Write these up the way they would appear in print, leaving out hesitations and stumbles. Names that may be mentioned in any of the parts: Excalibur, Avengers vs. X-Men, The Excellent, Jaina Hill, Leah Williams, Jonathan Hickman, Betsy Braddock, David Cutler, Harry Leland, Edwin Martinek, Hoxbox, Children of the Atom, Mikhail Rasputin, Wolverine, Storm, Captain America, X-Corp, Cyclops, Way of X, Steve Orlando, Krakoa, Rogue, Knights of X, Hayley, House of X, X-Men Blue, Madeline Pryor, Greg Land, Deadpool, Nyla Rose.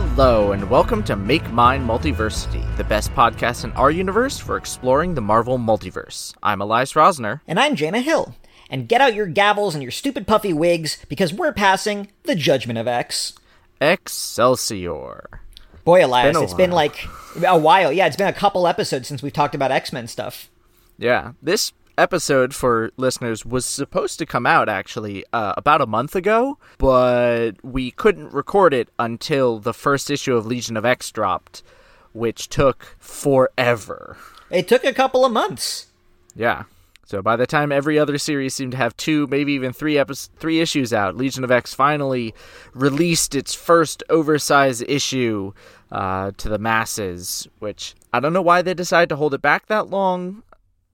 Hello, and welcome to Make Mine Multiversity, the best podcast in our universe for exploring the Marvel multiverse. I'm Elias Rosner. And I'm Jaina Hill. And get out your gavels and your stupid puffy wigs, because we're passing the Judgment of X. Excelsior. Boy, Elias, it's been like a while. Yeah, it's been a couple episodes since we've talked about X-Men stuff. Yeah, this episode for listeners was supposed to come out actually about a month ago, but we couldn't record it until the first issue of Legion of X dropped, which took forever. It took a couple of months. Yeah. So by the time every other series seemed to have two, maybe even three issues out, Legion of X finally released its first oversized issue to the masses, which I don't know why they decided to hold it back that long.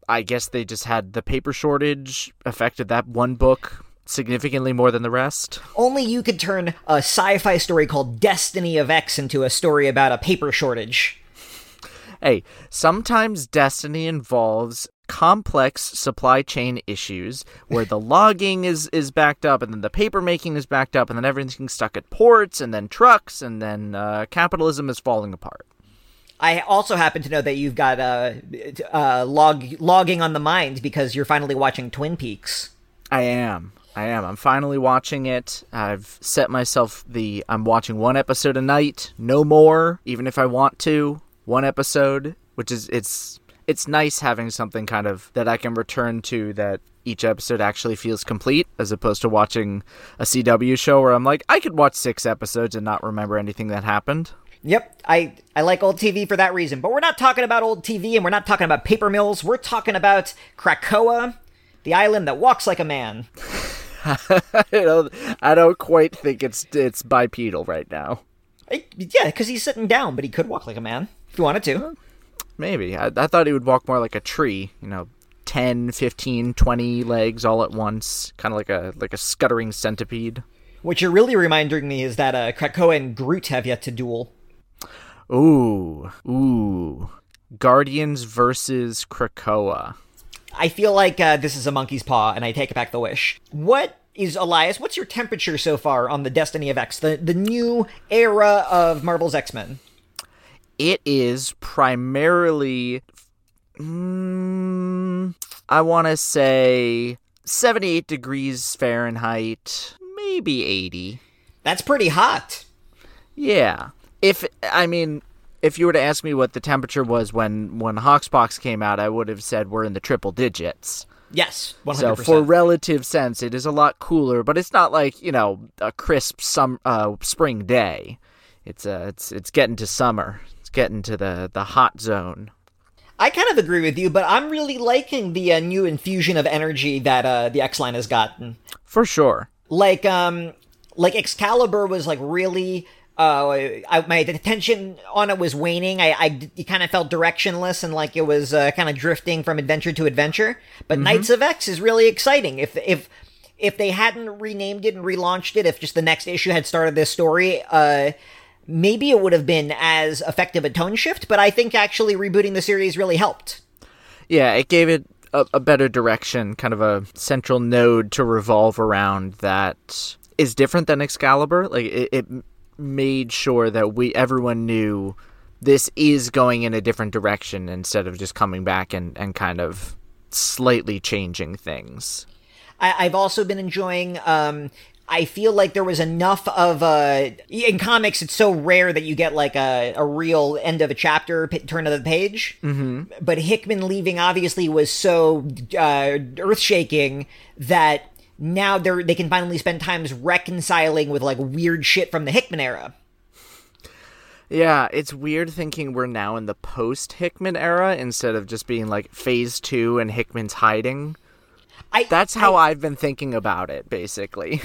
I guess they just had the paper shortage affected that one book significantly more than the rest. Only you could turn a sci-fi story called Destiny of X into a story about a paper shortage. Hey, sometimes Destiny involves complex supply chain issues where the logging is backed up, and then the paper making is backed up, and then everything's stuck at ports, and then trucks, and then capitalism is falling apart. I also happen to know that you've got logging on the mind because you're finally watching Twin Peaks. I am. I'm finally watching it. I've set myself I'm watching one episode a night, no more, even if I want to. One episode, which is, it's nice having something kind of that I can return to, that each episode actually feels complete, as opposed to watching a CW show where I'm like, I could watch 6 episodes and not remember anything that happened. Yep, I like old TV for that reason. But we're not talking about old TV, and we're not talking about paper mills. We're talking about Krakoa, the island that walks like a man. I don't quite think it's bipedal right now. Yeah, because he's sitting down, but he could walk like a man if he wanted to. Maybe. I thought he would walk more like a tree, 10, 15, 20 legs all at once, kind of like a scuttering centipede. What you're really reminding me is that Krakoa and Groot have yet to duel. Ooh. Guardians versus Krakoa. I feel like this is a monkey's paw, and I take back the wish. Elias, what's your temperature so far on the Destiny of X, the new era of Marvel's X-Men? It is primarily, I want to say 78 degrees Fahrenheit, maybe 80. That's pretty hot. Yeah. If you were to ask me what the temperature was when Hoxbox came out, I would have said we're in the triple digits. Yes, 100%. So for relative sense, it is a lot cooler, but it's not like, a crisp spring day. It's getting to summer. It's getting to the hot zone. I kind of agree with you, but I'm really liking the new infusion of energy that the X-line has gotten. For sure. Like Excalibur was like really. My attention on it was waning. I kind of felt directionless and like it was kind of drifting from adventure to adventure. But Knights of X is really exciting. If they hadn't renamed it and relaunched it, if just the next issue had started this story, maybe it would have been as effective a tone shift. But I think actually rebooting the series really helped. Yeah, it gave it a better direction, kind of a central node to revolve around that is different than Excalibur. Like it made sure that everyone knew this is going in a different direction instead of just coming back and kind of slightly changing things. I've also been enjoying, I feel like there was enough of in comics it's so rare that you get like a real end of a chapter, turn of the page, but Hickman leaving obviously was so earth-shaking that now they can finally spend times reconciling with like weird shit from the Hickman era. Yeah, it's weird thinking we're now in the post-Hickman era instead of just being like phase 2 and Hickman's hiding. That's how I've been thinking about it, basically.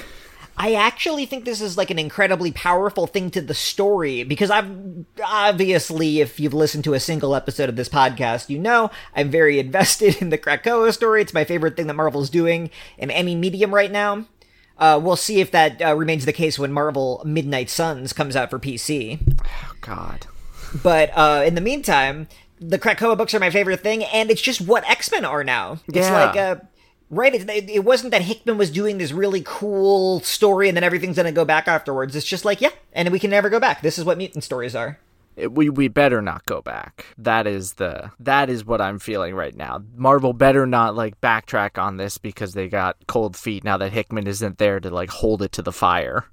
I actually think this is like an incredibly powerful thing to the story, because obviously, if you've listened to a single episode of this podcast, I'm very invested in the Krakoa story. It's my favorite thing that Marvel's doing in any medium right now. We'll see if that remains the case when Marvel Midnight Suns comes out for PC. Oh, God. But in the meantime, the Krakoa books are my favorite thing, and it's just what X-Men are now. It's like Right, it wasn't that Hickman was doing this really cool story and then everything's going to go back afterwards. It's just like, yeah, and we can never go back. This is what mutant stories are. We better not go back. That is what I'm feeling right now. Marvel better not backtrack on this because they got cold feet now that Hickman isn't there to hold it to the fire.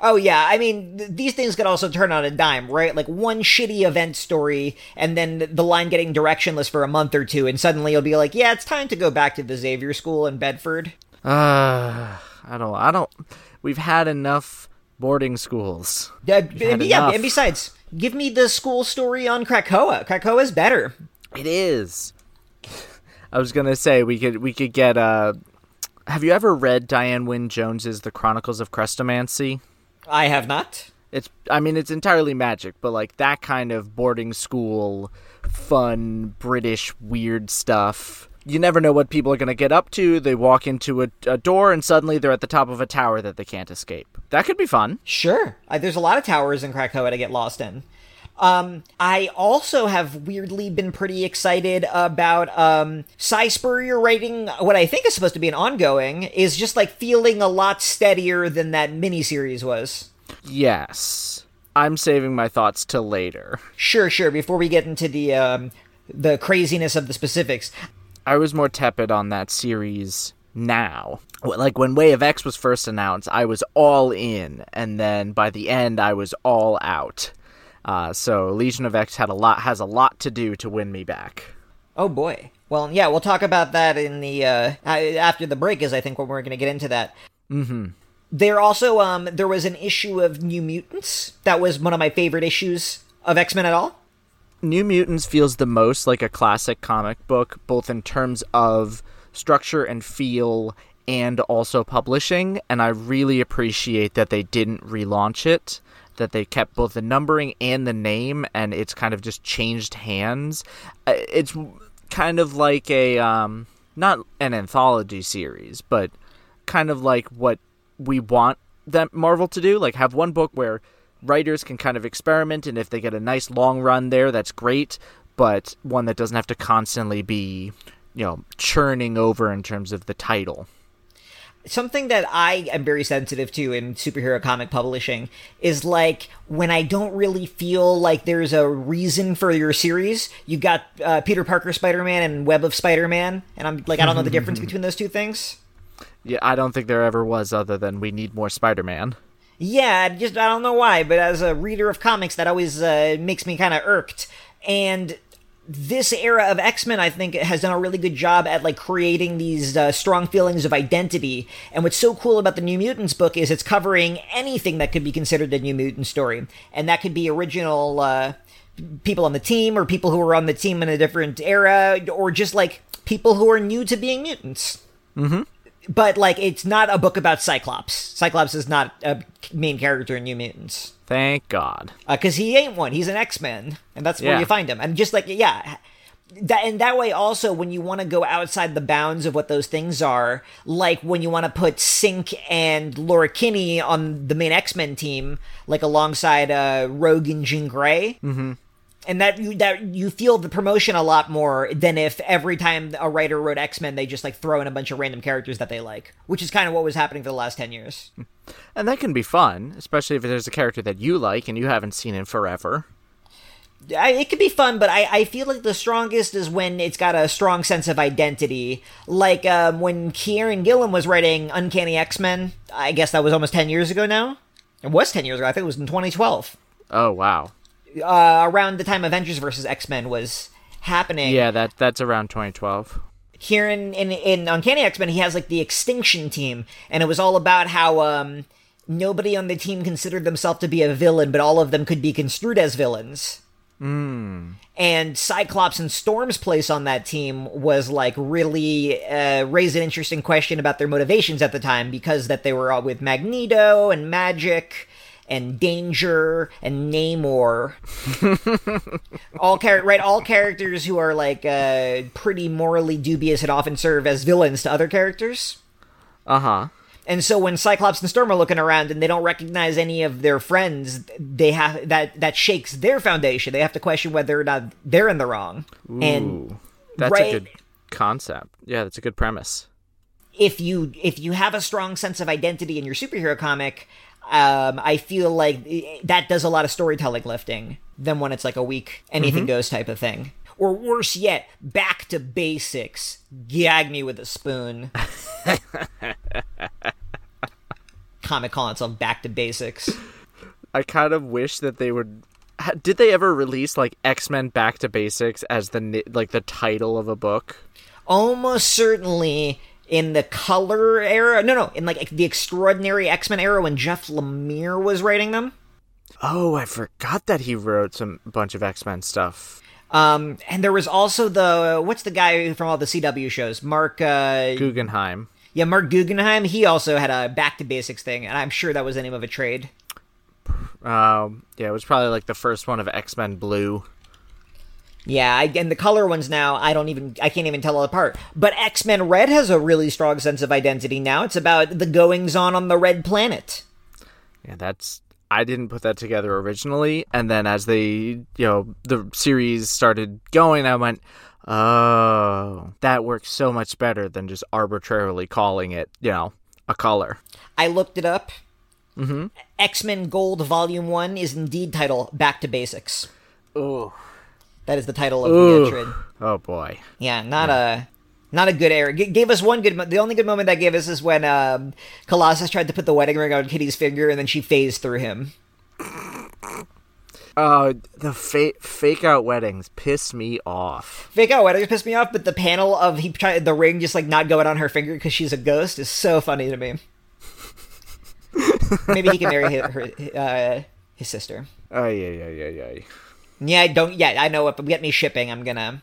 Oh, yeah. I mean, these things could also turn on a dime, right? One shitty event story and then the line getting directionless for a month or two, and suddenly you'll be like, yeah, it's time to go back to the Xavier School in Bedford. I don't... We've had enough boarding schools. Yeah, and besides, give me the school story on Krakoa. Krakoa's better. It is. I was going to say, we could get Have you ever read Diane Wynne Jones's The Chronicles of Crestomancy? I have not. It's entirely magic, but that kind of boarding school, fun, British, weird stuff. You never know what people are going to get up to. They walk into a door and suddenly they're at the top of a tower that they can't escape. That could be fun. Sure. There's a lot of towers in Krakoa to get lost in. I also have weirdly been pretty excited about Cy Spurrier writing what I think is supposed to be an ongoing, is just feeling a lot steadier than that miniseries was. Yes. I'm saving my thoughts till later. Sure. Before we get into the craziness of the specifics. I was more tepid on that series now. When Way of X was first announced, I was all in, and then by the end, I was all out. So Legion of X has a lot to do to win me back. Oh boy. Well, yeah, we'll talk about that in the after the break is I think when we're going to get into that. Mm-hmm. There also there was an issue of New Mutants that was one of my favorite issues of X-Men at all. New Mutants feels the most like a classic comic book, both in terms of structure and feel, and also publishing. And I really appreciate that they didn't relaunch it. That they kept both the numbering and the name, and it's kind of just changed hands. It's kind of like a, not an anthology series, but kind of like what we want that Marvel to do. Have one book where writers can kind of experiment, and if they get a nice long run there, that's great, but one that doesn't have to constantly be, churning over in terms of the title. Something that I am very sensitive to in superhero comic publishing is when I don't really feel like there's a reason for your series. You got Peter Parker Spider-Man and Web of Spider-Man, and I'm I don't know the difference between those two things. Yeah, I don't think there ever was, other than we need more Spider-Man. Yeah, I don't know why, but as a reader of comics, that always makes me kind of irked. And this era of X-Men, I think, has done a really good job at creating these strong feelings of identity. And what's so cool about the New Mutants book is it's covering anything that could be considered a New Mutant story. And that could be original people on the team, or people who were on the team in a different era, or just people who are new to being mutants. Mm-hmm. But it's not a book about Cyclops. Cyclops is not a main character in New Mutants. Thank God. Because he ain't one. He's an X-Men. And that's where you find him. And just yeah. And that way also, when you want to go outside the bounds of what those things are, when you want to put Sync and Laura Kinney on the main X-Men team, alongside Rogue and Jean Grey. Mm-hmm. And that you feel the promotion a lot more than if every time a writer wrote X-Men, they just throw in a bunch of random characters that they like, which is kind of what was happening for the last 10 years. And that can be fun, especially if there's a character that you like and you haven't seen in forever. It could be fun, but I feel the strongest is when it's got a strong sense of identity. When Kieron Gillen was writing Uncanny X-Men, I guess that was almost 10 years ago now. It was 10 years ago. I think it was in 2012. Oh, wow. Around the time Avengers versus X-Men was happening. Yeah, that's around 2012. Here in Uncanny X-Men, he has the Extinction Team, and it was all about how nobody on the team considered themselves to be a villain, but all of them could be construed as villains. Mm. And Cyclops and Storm's place on that team was really raised an interesting question about their motivations at the time, because that they were all with Magneto and Magic and Danger and Namor, all characters who are pretty morally dubious and often serve as villains to other characters. Uh-huh. And so when Cyclops and Storm are looking around and they don't recognize any of their friends, they have that shakes their foundation. They have to question whether or not they're in the wrong. Ooh, that's a good concept. Yeah, that's a good premise. if you have a strong sense of identity in your superhero comic, I feel like that does a lot of storytelling lifting than when it's like a weak anything goes type of thing. Or worse yet, back to basics. Gag me with a spoon. Comic calling itself back to basics. I kind of wish that they would. Did they ever release like X-Men Back to Basics as the title of a book? Almost certainly in the Color era. No, in like the Extraordinary X-Men era when Jeff Lemire was writing them. Oh, I forgot that he wrote a bunch of X-Men stuff. And there was also what's the guy from all the CW shows? Mark Guggenheim. Yeah, Mark Guggenheim. He also had a Back to Basics thing, and I'm sure that was the name of a trade. Yeah, it was probably like the first one of X-Men Blue. Yeah, and the color ones now, I can't even tell it apart. But X-Men Red has a really strong sense of identity now. It's about the goings-on on the Red Planet. Yeah, I didn't put that together originally, and then as the series started going, I went, oh, that works so much better than just arbitrarily calling it, a color. I looked it up. Mm-hmm. X-Men Gold Volume 1 is indeed titled Back to Basics. Ooh. That is the title of the trade. Oh, boy. Yeah, not a good era. Gave us one good... The only good moment that gave us is when Colossus tried to put the wedding ring on Kitty's finger and then she phased through him. The fake-out weddings piss me off. Fake-out weddings piss me off, but the panel of the ring just, like, not going on her finger because she's a ghost is so funny to me. Maybe he can marry his sister. Oh, yeah. Yeah, I know what, but get me shipping. I'm gonna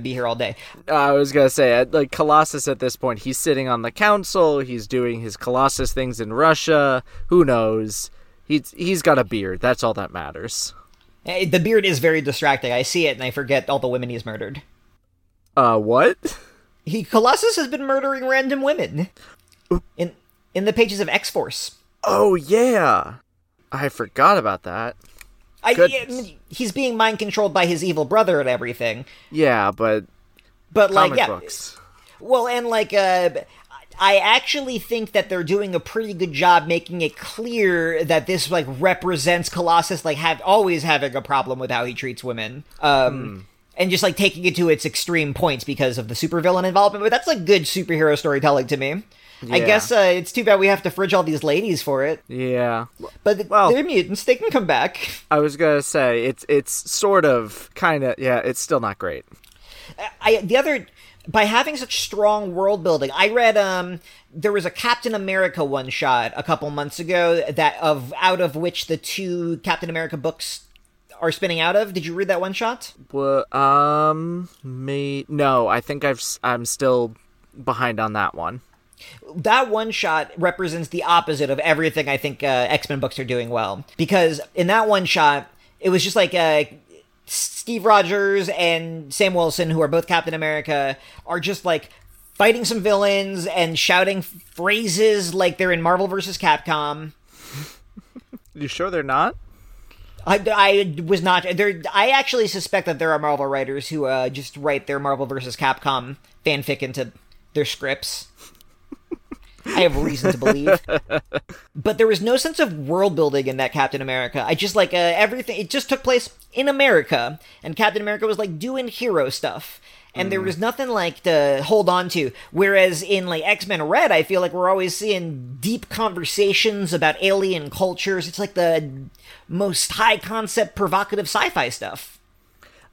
be here all day. I was gonna say, like, Colossus at this point, he's sitting on the council, he's doing his Colossus things in Russia, who knows? He's got a beard, that's all that matters. The beard is very distracting, I see it, and I forget all the women he's murdered. What? Colossus has been murdering random women. In the pages of X-Force. Oh, yeah! I forgot about that. He's being mind-controlled by his evil brother and everything. Yeah, but comic books. Well, and, I actually think that they're doing a pretty good job making it clear that this, like, represents Colossus, like, always having a problem with how he treats women. And just, like, taking it to its extreme points because of the supervillain involvement. But that's, like, good superhero storytelling to me. Yeah. I guess it's too bad we have to fridge all these ladies for it. Yeah. But they're mutants. They can come back. I was going to say, it's sort of, kind of, yeah, it's still not great. By having such strong world building, I read, there was a Captain America one-shot a couple months ago out of which the two Captain America books are spinning out of. Did you read that one-shot? Well, no, I think I'm still behind on that one. That one shot represents the opposite of everything I think X-Men books are doing well. Because in that one shot, it was just like Steve Rogers and Sam Wilson, who are both Captain America, are just like fighting some villains and shouting phrases like they're in Marvel versus Capcom. You sure they're not? I was not. I actually suspect that there are Marvel writers who just write their Marvel versus Capcom fanfic into their scripts. I have reason to believe. But there was no sense of world building in that Captain America. I just everything, it just took place in America, and Captain America was like doing hero stuff. And there was nothing like to hold on to. Whereas in like X-Men Red, I feel like we're always seeing deep conversations about alien cultures. It's like the most high concept, provocative sci-fi stuff.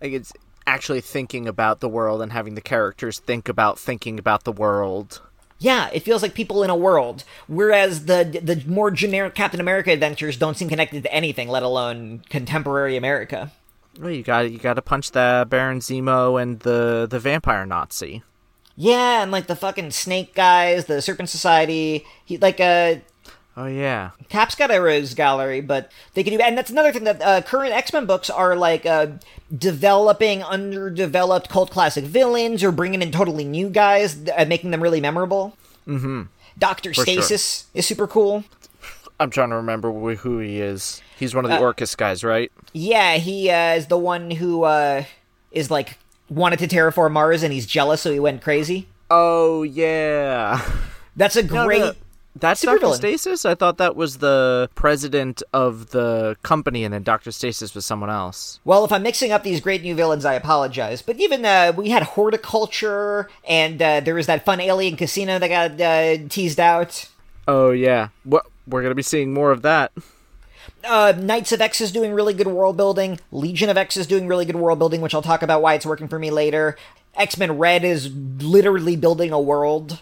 Like it's actually thinking about the world and having the characters think about thinking about the world. Yeah, it feels like people in a world, whereas the more generic Captain America adventures don't seem connected to anything, let alone contemporary America. Well, you got to punch the Baron Zemo and the vampire Nazi. Yeah, and like the fucking snake guys, the Serpent Society. Oh yeah, Cap's got a Rose Gallery, but they can do. And that's another thing that current X-Men books are like developing underdeveloped cult classic villains or bringing in totally new guys, making them really memorable. Mm-hmm. Dr. Stasis is super cool. I'm trying to remember who he is. He's one of the Orcus guys, right? Yeah, he is the one who is like wanted to terraform Mars, and he's jealous, so he went crazy. Oh yeah. That's a great. No, that's Dr. Stasis? I thought that was the president of the company, and then Dr. Stasis was someone else. Well, if I'm mixing up these great new villains, I apologize. But even we had Horticulture, and there was that fun alien casino that got teased out. Oh, yeah. We're going to be seeing more of that. Knights of X is doing really good world building. Legion of X is doing really good world building, which I'll talk about why it's working for me later. X-Men Red is literally building a world.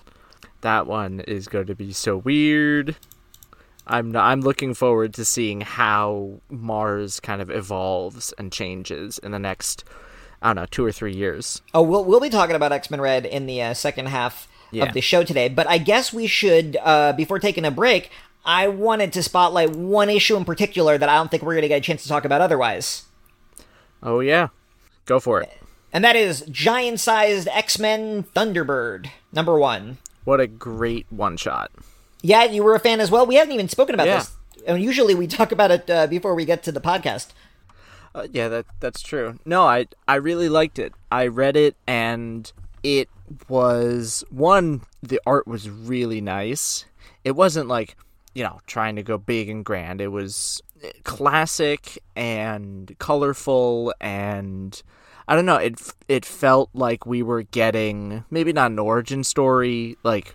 That one is going to be so weird. I'm looking forward to seeing how Mars kind of evolves and changes in the next, I don't know, 2 or 3 years. Oh, we'll be talking about X-Men Red in the second half of the show today. But I guess we should, before taking a break, I wanted to spotlight one issue in particular that I don't think we're going to get a chance to talk about otherwise. Oh, yeah. Go for it. And that is Giant-Sized X-Men Thunderbird, #1. What a great one-shot. Yeah, you were a fan as well. We haven't even spoken about this. I mean, usually we talk about it before we get to the podcast. Yeah, that's true. No, I really liked it. I read it, and it was, one, the art was really nice. It wasn't like, you know, trying to go big and grand. It was classic and colorful and... I don't know, it felt like we were getting, maybe not an origin story, but,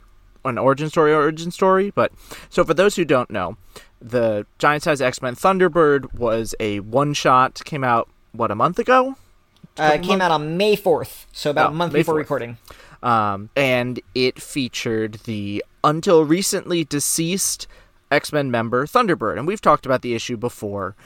so for those who don't know, the Giant-Sized X-Men Thunderbird was a one-shot, came out, a month ago? It came out on May 4th, so about a month before recording. And it featured the until recently deceased X-Men member Thunderbird, and we've talked about the issue before.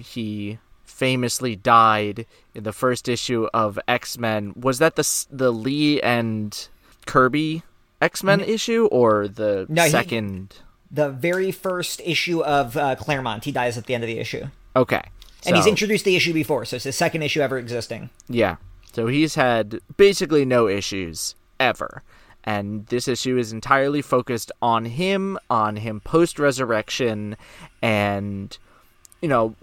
He famously died in the first issue of X-Men. Was that the Lee and Kirby X-Men issue, or the second? The very first issue of Claremont. He dies at the end of the issue. Okay. So, and he's introduced the issue before, so it's his second issue ever existing. Yeah. So he's had basically no issues ever. And this issue is entirely focused on him post-resurrection, and, you know,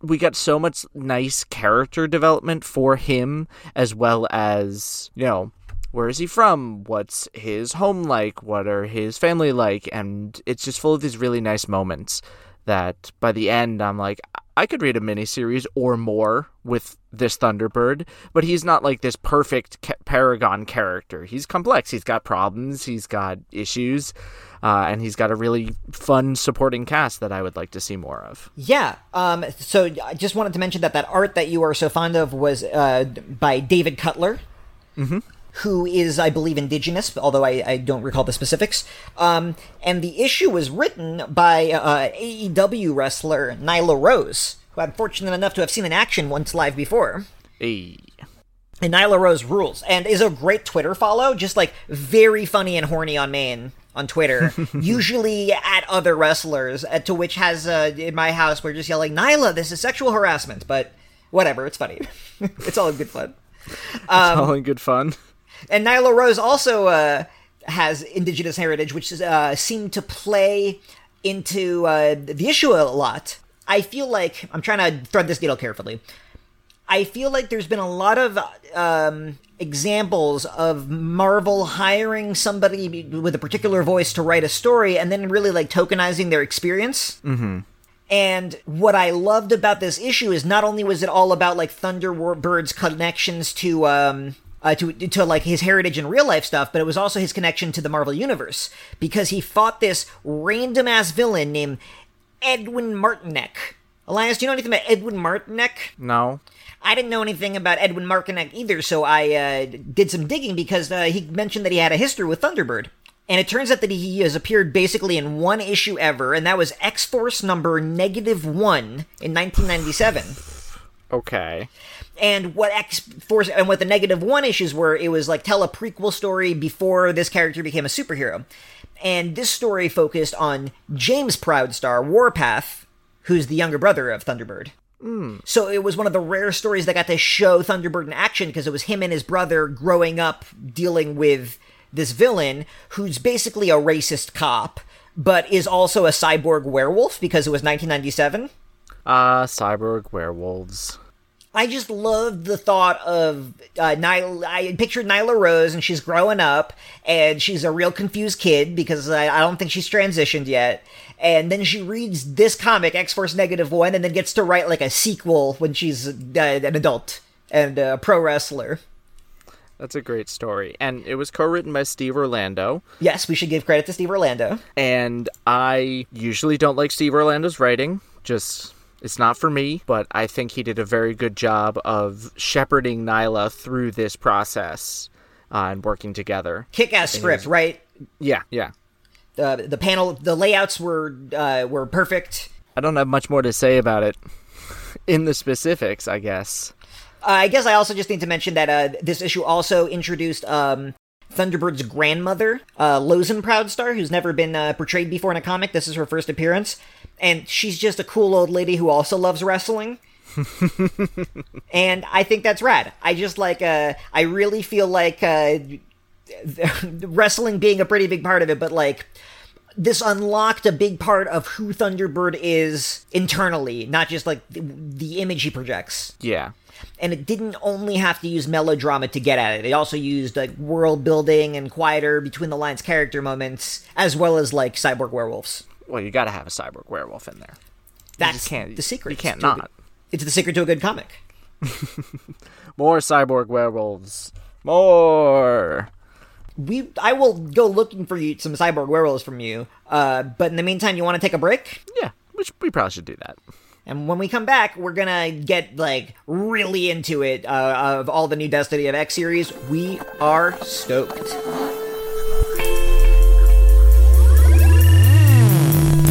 we got so much nice character development for him, as well as, you know, where is he from? What's his home like? What are his family like? And it's just full of these really nice moments that by the end, I'm like, I could read a miniseries or more with this Thunderbird, but he's not like this perfect paragon character. He's complex. He's got problems. He's got issues. And he's got a really fun supporting cast that I would like to see more of. Yeah. So I just wanted to mention that art that you are so fond of was by David Cutler, who is, I believe, indigenous, although I don't recall the specifics. And the issue was written by AEW wrestler Nyla Rose, who I'm fortunate enough to have seen in action once live before. Hey. And Nyla Rose rules and is a great Twitter follow, just like very funny and horny on Maine. On Twitter, usually at other wrestlers, to which has, in my house, we're just yelling, Nyla, this is sexual harassment, but whatever, it's funny. It's all in good fun. And Nyla Rose also has indigenous heritage, which seemed to play into the issue a lot. I feel like, I'm trying to thread this needle carefully, I feel like there's been a lot of examples of Marvel hiring somebody with a particular voice to write a story and then really like tokenizing their experience. Mm-hmm. And what I loved about this issue is not only was it all about like Thunderbird's connections to like his heritage and real life stuff, but it was also his connection to the Marvel Universe, because he fought this random ass villain named Edwin Martinek. Elias, do you know anything about Edwin Martinek? No. I didn't know anything about Edwin Martinek either, so I did some digging, because he mentioned that he had a history with Thunderbird. And it turns out that he has appeared basically in one issue ever, and that was X-Force number -1 in 1997. Okay. And what X-Force and what the -1 issues were, it was like tell a prequel story before this character became a superhero. And this story focused on James Proudstar, Warpath, who's the younger brother of Thunderbird. Mm. So it was one of the rare stories that got to show Thunderbird in action, because it was him and his brother growing up dealing with this villain who's basically a racist cop, but is also a cyborg werewolf, because it was 1997. Cyborg werewolves. I just loved the thought of Nyla. I pictured Nyla Rose, and she's growing up, and she's a real confused kid because I don't think she's transitioned yet. And then she reads this comic, X-Force -1, and then gets to write like a sequel when she's an adult and a pro wrestler. That's a great story. And it was co-written by Steve Orlando. Yes, we should give credit to Steve Orlando. And I usually don't like Steve Orlando's writing. Just, it's not for me. But I think he did a very good job of shepherding Nyla through this process and working together. Kick-ass script, right? Yeah, yeah. The panel, the layouts were perfect. I don't have much more to say about it in the specifics, I guess. I guess I also just need to mention that this issue also introduced Thunderbird's grandmother, Lozen Proudstar, who's never been portrayed before in a comic. This is her first appearance. And she's just a cool old lady who also loves wrestling. And I think that's rad. I just like, I really feel like wrestling being a pretty big part of it, but like, this unlocked a big part of who Thunderbird is internally, not just like the image he projects. Yeah. And it didn't only have to use melodrama to get at it. It also used like world building and quieter between the lines character moments, as well as like cyborg werewolves. Well, you got to have a cyborg werewolf in there. That's the secret. You can't not. It's the secret to a good comic. More cyborg werewolves. More. I will go looking for you some cyborg werewolves from you. But in the meantime, you want to take a break? Yeah, we probably should do that. And when we come back, we're gonna get like really into it of all the new Destiny of X series. We are stoked.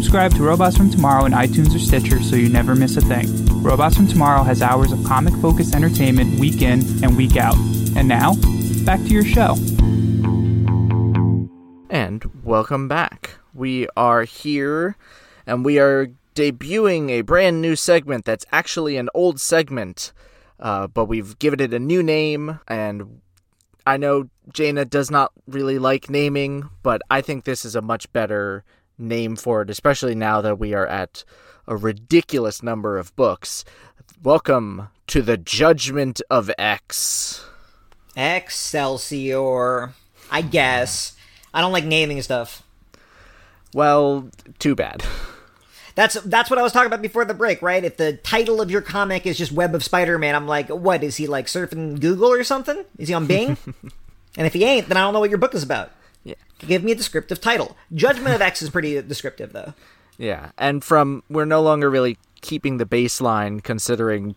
subscribe to Robots from Tomorrow in iTunes or Stitcher so you never miss a thing. Robots from Tomorrow has hours of comic-focused entertainment week in and week out. And now, back to your show. And welcome back. We are here, and we are debuting a brand new segment that's actually an old segment, but we've given it a new name, and I know Jaina does not really like naming, but I think this is a much better name for it, especially now that we are at a ridiculous number of books. Welcome to the Judgment of X. Excelsior, I guess. I don't like naming stuff. Well, too bad. That's what I was talking about before the break, right? If the title of your comic is just Web of Spider-Man, I'm like, what, is he like surfing Google or something? Is he on Bing? And if he ain't, then I don't know what your book is about. Yeah. Give me a descriptive title. Judgment of X is pretty descriptive, though. Yeah, and we're no longer really keeping the baseline, considering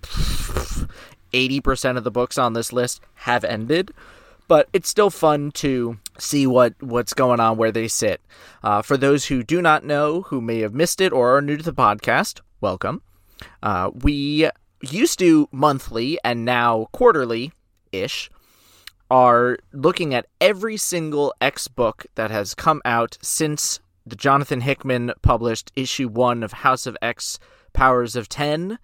80% of the books on this list have ended, but it's still fun to see what's going on, where they sit. For those who do not know, who may have missed it or are new to the podcast, welcome. We used to monthly, and now quarterly-ish, are looking at every single X book that has come out since the Jonathan Hickman published issue 1 of House of X Powers of 10,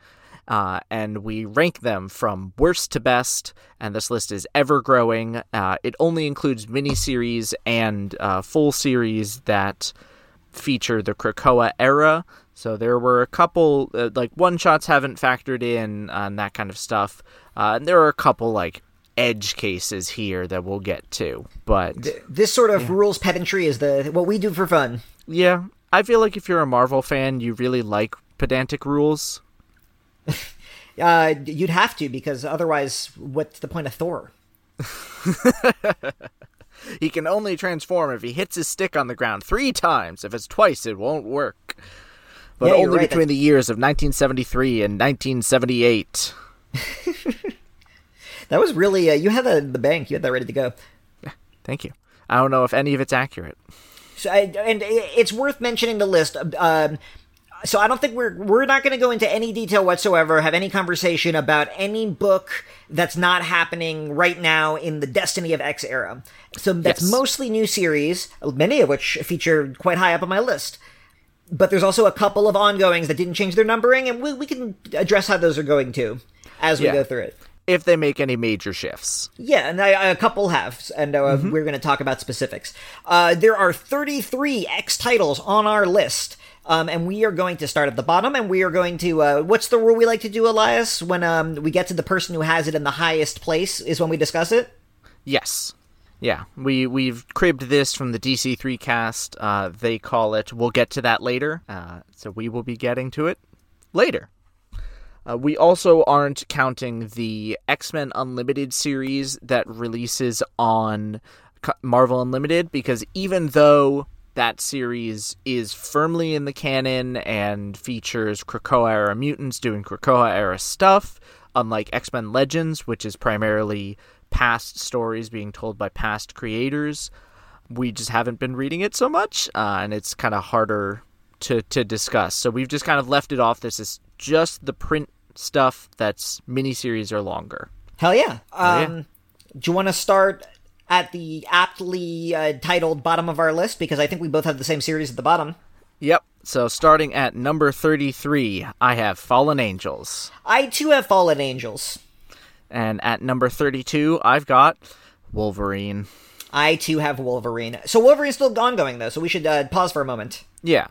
and we rank them from worst to best, and this list is ever-growing. It only includes miniseries and full series that feature the Krakoa era, so there were a couple, like, one-shots haven't factored in on that kind of stuff, and there are a couple, like, edge cases here that we'll get to, but this sort of rules pedantry is what we do for fun. Yeah, I feel like if you're a Marvel fan, you really like pedantic rules. You'd have to, because otherwise, what's the point of Thor? He can only transform if he hits his stick on the ground 3 times. If it's twice, it won't work. But yeah, only right, between the years of 1973 and 1978. That was really, you had that in the bank. You had that ready to go. Yeah, thank you. I don't know if any of it's accurate. So, and it's worth mentioning the list. So I don't think we're not going to go into any detail whatsoever, have any conversation about any book that's not happening right now in the Destiny of X era. So that's mostly new series, many of which feature quite high up on my list. But there's also a couple of ongoings that didn't change their numbering, and we can address how those are going too as we go through it. If they make any major shifts. Yeah, and a couple have, and we're going to talk about specifics. There are 33 X titles on our list. And we are going to start at the bottom, and we are going to, what's the rule we like to do, Elias? When we get to the person who has it in the highest place is when we discuss it? Yes. Yeah. We've cribbed this from the DC3 cast. They call it, we'll get to that later. So we will be getting to it later. We also aren't counting the X-Men Unlimited series that releases on Marvel Unlimited, because even though that series is firmly in the canon and features Krakoa-era mutants doing Krakoa-era stuff, unlike X-Men Legends, which is primarily past stories being told by past creators. We just haven't been reading it so much, and it's kind of harder to discuss. So we've just kind of left it off. This is just the print stuff that's miniseries or longer. Hell yeah. Do you want to start at the aptly titled bottom of our list, because I think we both have the same series at the bottom? Yep. So starting at number 33, I have Fallen Angels. I too have Fallen Angels. And at number 32, I've got Wolverine. I too have Wolverine. So Wolverine's still ongoing, though, so we should pause for a moment. Yeah.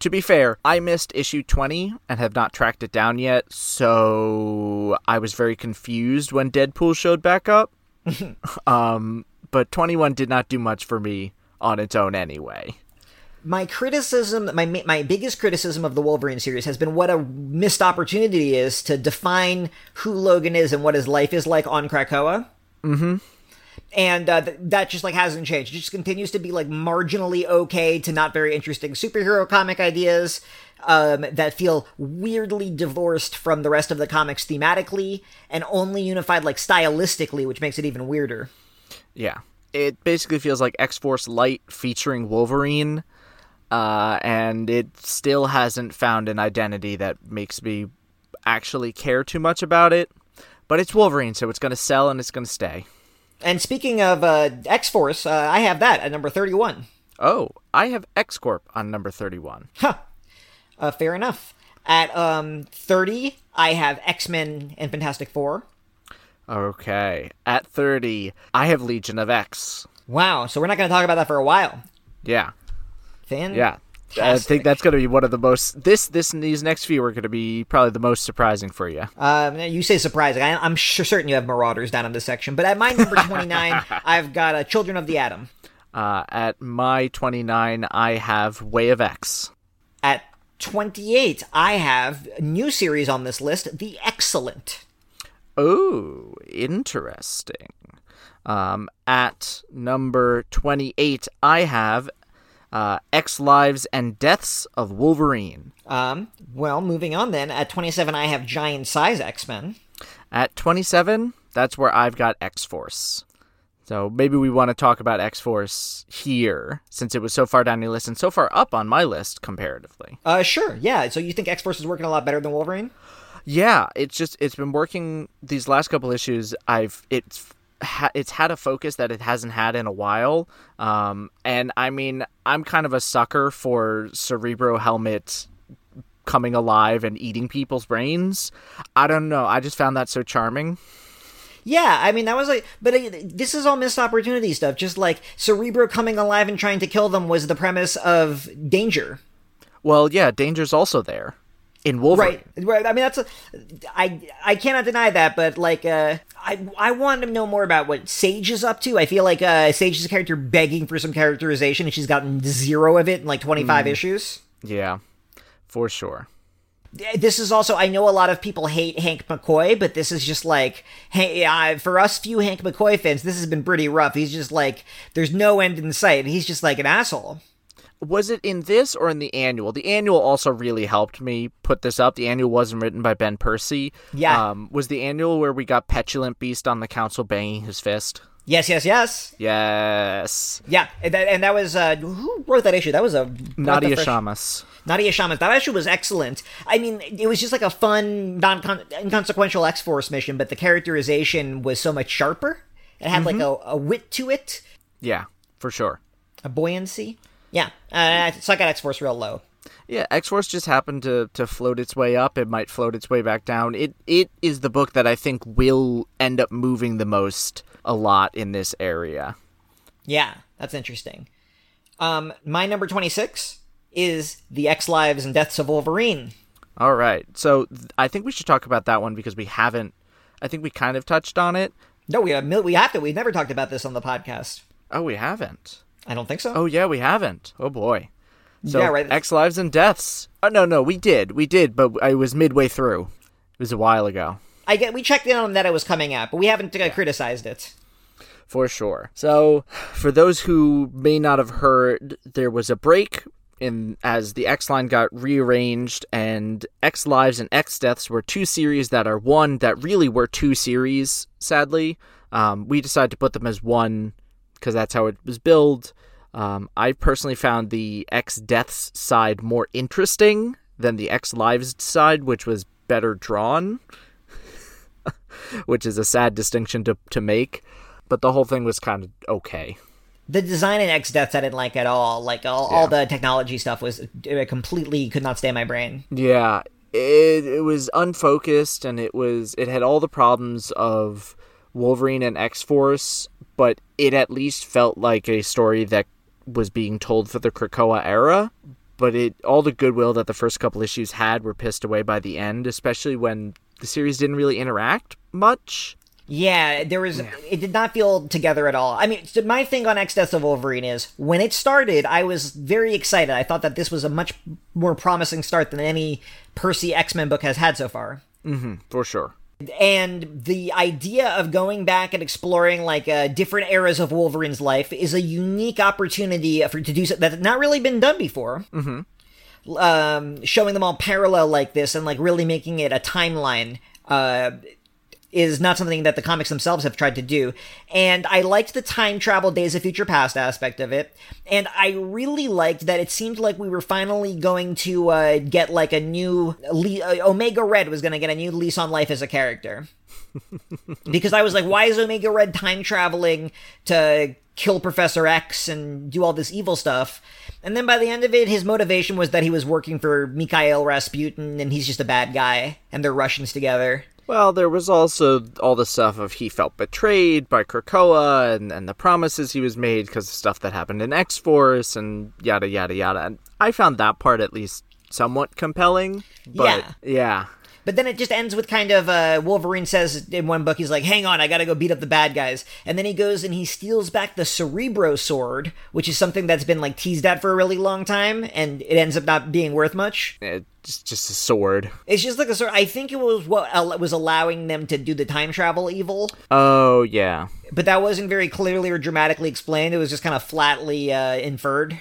To be fair, I missed issue 20 and have not tracked it down yet, so I was very confused when Deadpool showed back up. But 21 did not do much for me on its own anyway. My criticism, my biggest criticism of the Wolverine series has been what a missed opportunity is to define who Logan is and what his life is like on Krakoa. Mm-hmm. And that just like hasn't changed. It just continues to be like marginally okay to not very interesting superhero comic ideas that feel weirdly divorced from the rest of the comics thematically and only unified like stylistically, which makes it even weirder. Yeah. It basically feels like X-Force Light featuring Wolverine, and it still hasn't found an identity that makes me actually care too much about it. But it's Wolverine, so it's going to sell and it's going to stay. And speaking of X-Force, I have that at number 31. Oh, I have X-Corp on number 31. Huh. Fair enough. At 30, I have X-Men and Fantastic Four. Okay. At 30, I have Legion of X. Wow. So we're not going to talk about that for a while. Yeah. Fantastic. Yeah. I think that's going to be one of the most... These next few are going to be probably the most surprising for you. You say surprising. I'm certain you have Marauders down in this section. But at my number 29, I've got Children of the Atom. At my 29, I have Way of X. At 28, I have a new series on this list, The Excellent. Oh, interesting. At number 28, I have... X Lives and Deaths of Wolverine. Well, moving on then. At 27, I have Giant Size X-Men. At 27, that's where I've got X-Force. So maybe we want to talk about X-Force here, since it was so far down your list and so far up on my list comparatively. Sure, yeah. So you think X-Force is working a lot better than Wolverine? Yeah, it's been working these last couple issues. It's had a focus that it hasn't had in a while, and I mean, I'm kind of a sucker for Cerebro Helmet coming alive and eating people's brains. I don't know, I just found that so charming. Yeah, I mean, that was like, but this is all missed opportunity stuff. Just like Cerebro coming alive and trying to kill them was the premise of Danger. Well, yeah, Danger's also there in Wolverine. Right. I mean, that's I cannot deny that, but like, I want to know more about what Sage is up to. I feel like Sage is a character begging for some characterization, and she's gotten zero of it in like 25 issues. Yeah, for sure. This is also, I know a lot of people hate Hank McCoy, but this is just like, hey, for us few Hank McCoy fans, this has been pretty rough. He's just like, there's no end in sight, and he's just like an asshole. Was it in this or in the annual? The annual also really helped me put this up. The annual wasn't written by Ben Percy. Yeah. Was the annual where we got Petulant Beast on the council banging his fist? Yes, yes, yes. Yes. Yeah, and that was... who wrote that issue? That was a... Nadia Shamas. Nadia Shamas. That issue was excellent. I mean, it was just like a fun, inconsequential X-Force mission, but the characterization was so much sharper. It had like a wit to it. Yeah, for sure. A buoyancy. Yeah. So I got X-Force real low. Yeah, X-Force just happened to float its way up. It might float its way back down. It is the book that I think will end up moving the most a lot in this area. Yeah, that's interesting. My number 26 is The X-Lives and Deaths of Wolverine. All right. So I think we should talk about that one because we haven't. I think we kind of touched on it. No, we have to. We've never talked about this on the podcast. Oh, we haven't. I don't think so. Oh, yeah, we haven't. Oh, boy. So, yeah, right. X-Lives and Deaths. Oh, no, we did. We did, but I was midway through. It was a while ago. We checked in on that it was coming out, but we haven't criticized it. For sure. So, for those who may not have heard, there was a break as the X-Line got rearranged, and X-Lives and X-Deaths were two series that really were two series, sadly. We decided to put them as one because that's how it was billed. I personally found the X-Deaths side more interesting than the X-Lives side, which was better drawn, which is a sad distinction to make, but the whole thing was kind of okay. The design in X-Deaths I didn't like at all. Like, all the technology stuff completely could not stay in my brain. Yeah, it was unfocused, and it had all the problems of Wolverine and X-Force, but it at least felt like a story that was being told for the Krakoa era, but all the goodwill that the first couple issues had were pissed away by the end, especially when the series didn't really interact much. Yeah, it did not feel together at all. I mean, my thing on X-Deaths of Wolverine is, when it started, I was very excited. I thought that this was a much more promising start than any Percy X-Men book has had so far. Mm-hmm, for sure. And the idea of going back and exploring different eras of Wolverine's life is a unique opportunity to do something that's not really been done before. Mm-hmm. Showing them all parallel like this and really making it a timeline is not something that the comics themselves have tried to do. And I liked the time travel Days of Future Past aspect of it. And I really liked that it seemed like we were finally going to get a new... Omega Red was going to get a new lease on life as a character. Because I was like, why is Omega Red time traveling to kill Professor X and do all this evil stuff? And then by the end of it, his motivation was that he was working for Mikhail Rasputin and he's just a bad guy and they're Russians together. Well, there was also all the stuff of he felt betrayed by Krakoa and the promises he was made because of stuff that happened in X-Force and yada, yada, yada. And I found that part at least somewhat compelling. But yeah. But then it just ends with kind of Wolverine says in one book, he's like, hang on, I got to go beat up the bad guys. And then he goes and he steals back the Cerebro sword, which is something that's been teased at for a really long time. And it ends up not being worth much. It's just a sword. It's just like a sword. I think it was what was allowing them to do the time travel evil. Oh, yeah. But that wasn't very clearly or dramatically explained. It was just kind of flatly inferred.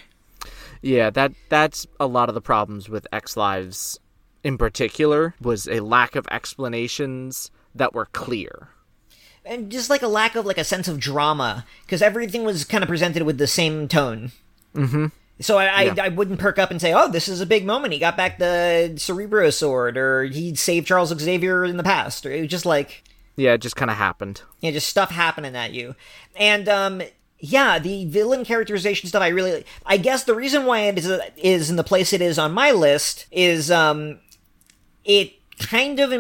Yeah, that's a lot of the problems with X-Lives in particular, was a lack of explanations that were clear. And just a lack of a sense of drama, because everything was kind of presented with the same tone. Mm-hmm. So I wouldn't perk up and say, oh, this is a big moment. He got back the Cerebro sword, or he saved Charles Xavier in the past. Or it was just yeah, it just kind of happened. Yeah, just stuff happening at you. And, yeah, the villain characterization stuff, I guess the reason why it is in the place it is on my list is, it kind of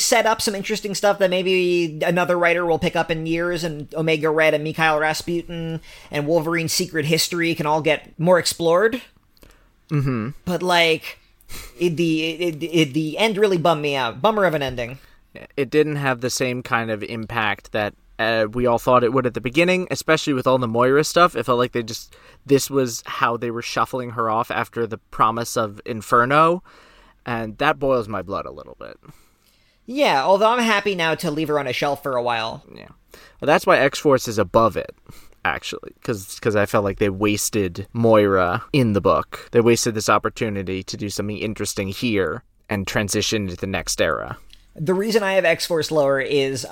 set up some interesting stuff that maybe another writer will pick up in years, and Omega Red and Mikhail Rasputin and Wolverine's secret history can all get more explored. Mm-hmm. But the end really bummed me out. Bummer of an ending. It didn't have the same kind of impact that we all thought it would at the beginning, especially with all the Moira stuff. It felt like this was how they were shuffling her off after the promise of Inferno. And that boils my blood a little bit. Yeah, although I'm happy now to leave her on a shelf for a while. Yeah. Well, that's why X-Force is above it, actually, because I felt like they wasted Moira in the book. They wasted this opportunity to do something interesting here and transition to the next era. The reason I have X-Force lower is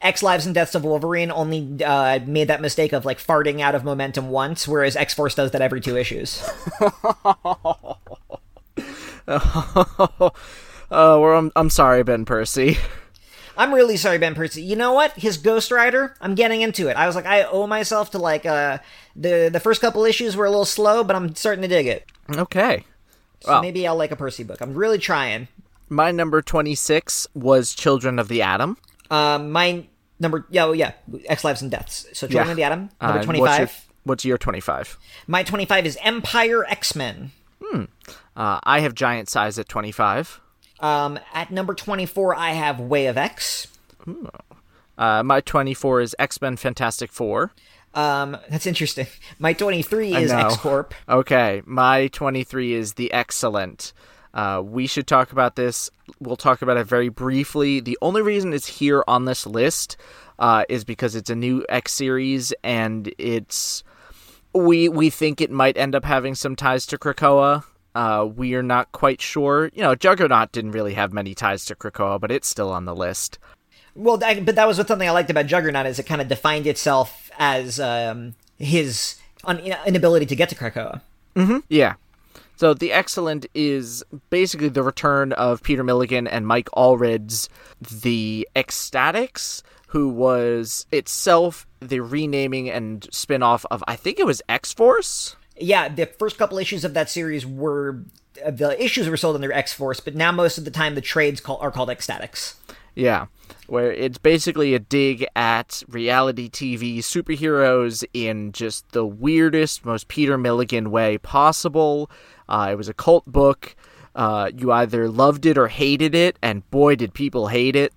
X Lives and Deaths of Wolverine only made that mistake of, like, farting out of momentum once, whereas X-Force does that every 2 issues. I'm sorry, Ben Percy. I'm really sorry, Ben Percy. You know what? His Ghost Rider, I'm getting into it. I was like, I owe myself to, like, the first couple issues were a little slow, but I'm starting to dig it. Okay. So maybe I'll like a Percy book. I'm really trying. My number 26 was Children of the Atom. My number... Yeah. X Lives and Deaths. So Children of the Atom, number 25. What's your 25? My 25 is Empire X-Men. I have Giant Size at 25. At number 24, I have Way of X. My 24 is X-Men Fantastic Four. That's interesting. My 23 is X-Corp. Okay, my 23 is The Excellent. We should talk about this. We'll talk about it very briefly. The only reason it's here on this list is because it's a new X series, and it's we think it might end up having some ties to Krakoa. We are not quite sure. You know, Juggernaut didn't really have many ties to Krakoa, but it's still on the list. Well, but that was something I liked about Juggernaut, is it kind of defined itself as his inability to get to Krakoa. Mm-hmm. Yeah. So The Excellent is basically the return of Peter Milligan and Mike Allred's The Ecstatics, who was itself the renaming and spin-off of, I think it was X-Force? Yeah, the first couple issues of that series were... the issues were sold under X-Force, but now most of the time the trades are called Ecstatics. Yeah, where it's basically a dig at reality TV superheroes in just the weirdest, most Peter Milligan way possible. It was a cult book. You either loved it or hated it, and boy, did people hate it.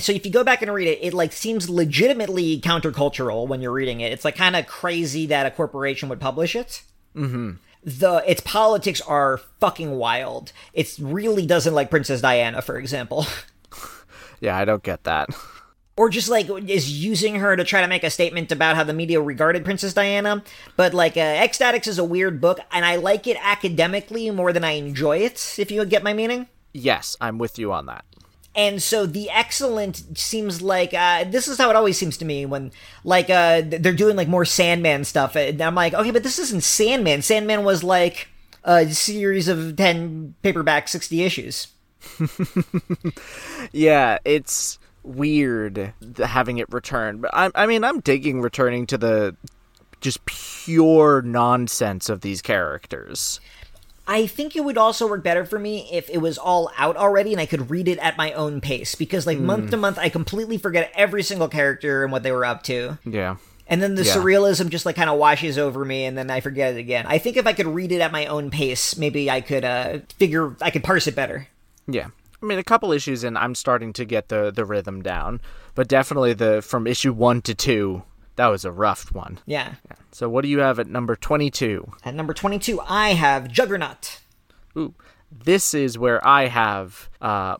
So if you go back and read it, it like seems legitimately countercultural when you're reading it. It's like kind of crazy that a corporation would publish it. Mm-hmm. Its politics are fucking wild. It really doesn't like Princess Diana, for example. Yeah, I don't get that. Or just, like, is using her to try to make a statement about how the media regarded Princess Diana. But, like, Ecstatics is a weird book, and I like it academically more than I enjoy it, if you get my meaning. Yes, I'm with you on that. And so The Excellent seems like, this is how it always seems to me when, like, they're doing, like, more Sandman stuff. And I'm like, okay, but this isn't Sandman. Sandman was, like, a series of 10 paperback 60 issues. Yeah, it's weird having it return, but I'm digging returning to the just pure nonsense of these characters. I think it would also work better for me if it was all out already and I could read it at my own pace, because like month to month I completely forget every single character and what they were up to. Yeah. And then the surrealism just, like, kind of washes over me, and then I forget it again. I think if I could read it at my own pace, maybe I could I could parse it better. Yeah. I mean, a couple issues in, I'm starting to get the rhythm down. But definitely from issue 1 to 2, that was a rough one. Yeah. So what do you have at number 22? At number 22, I have Juggernaut. Ooh. This is where I have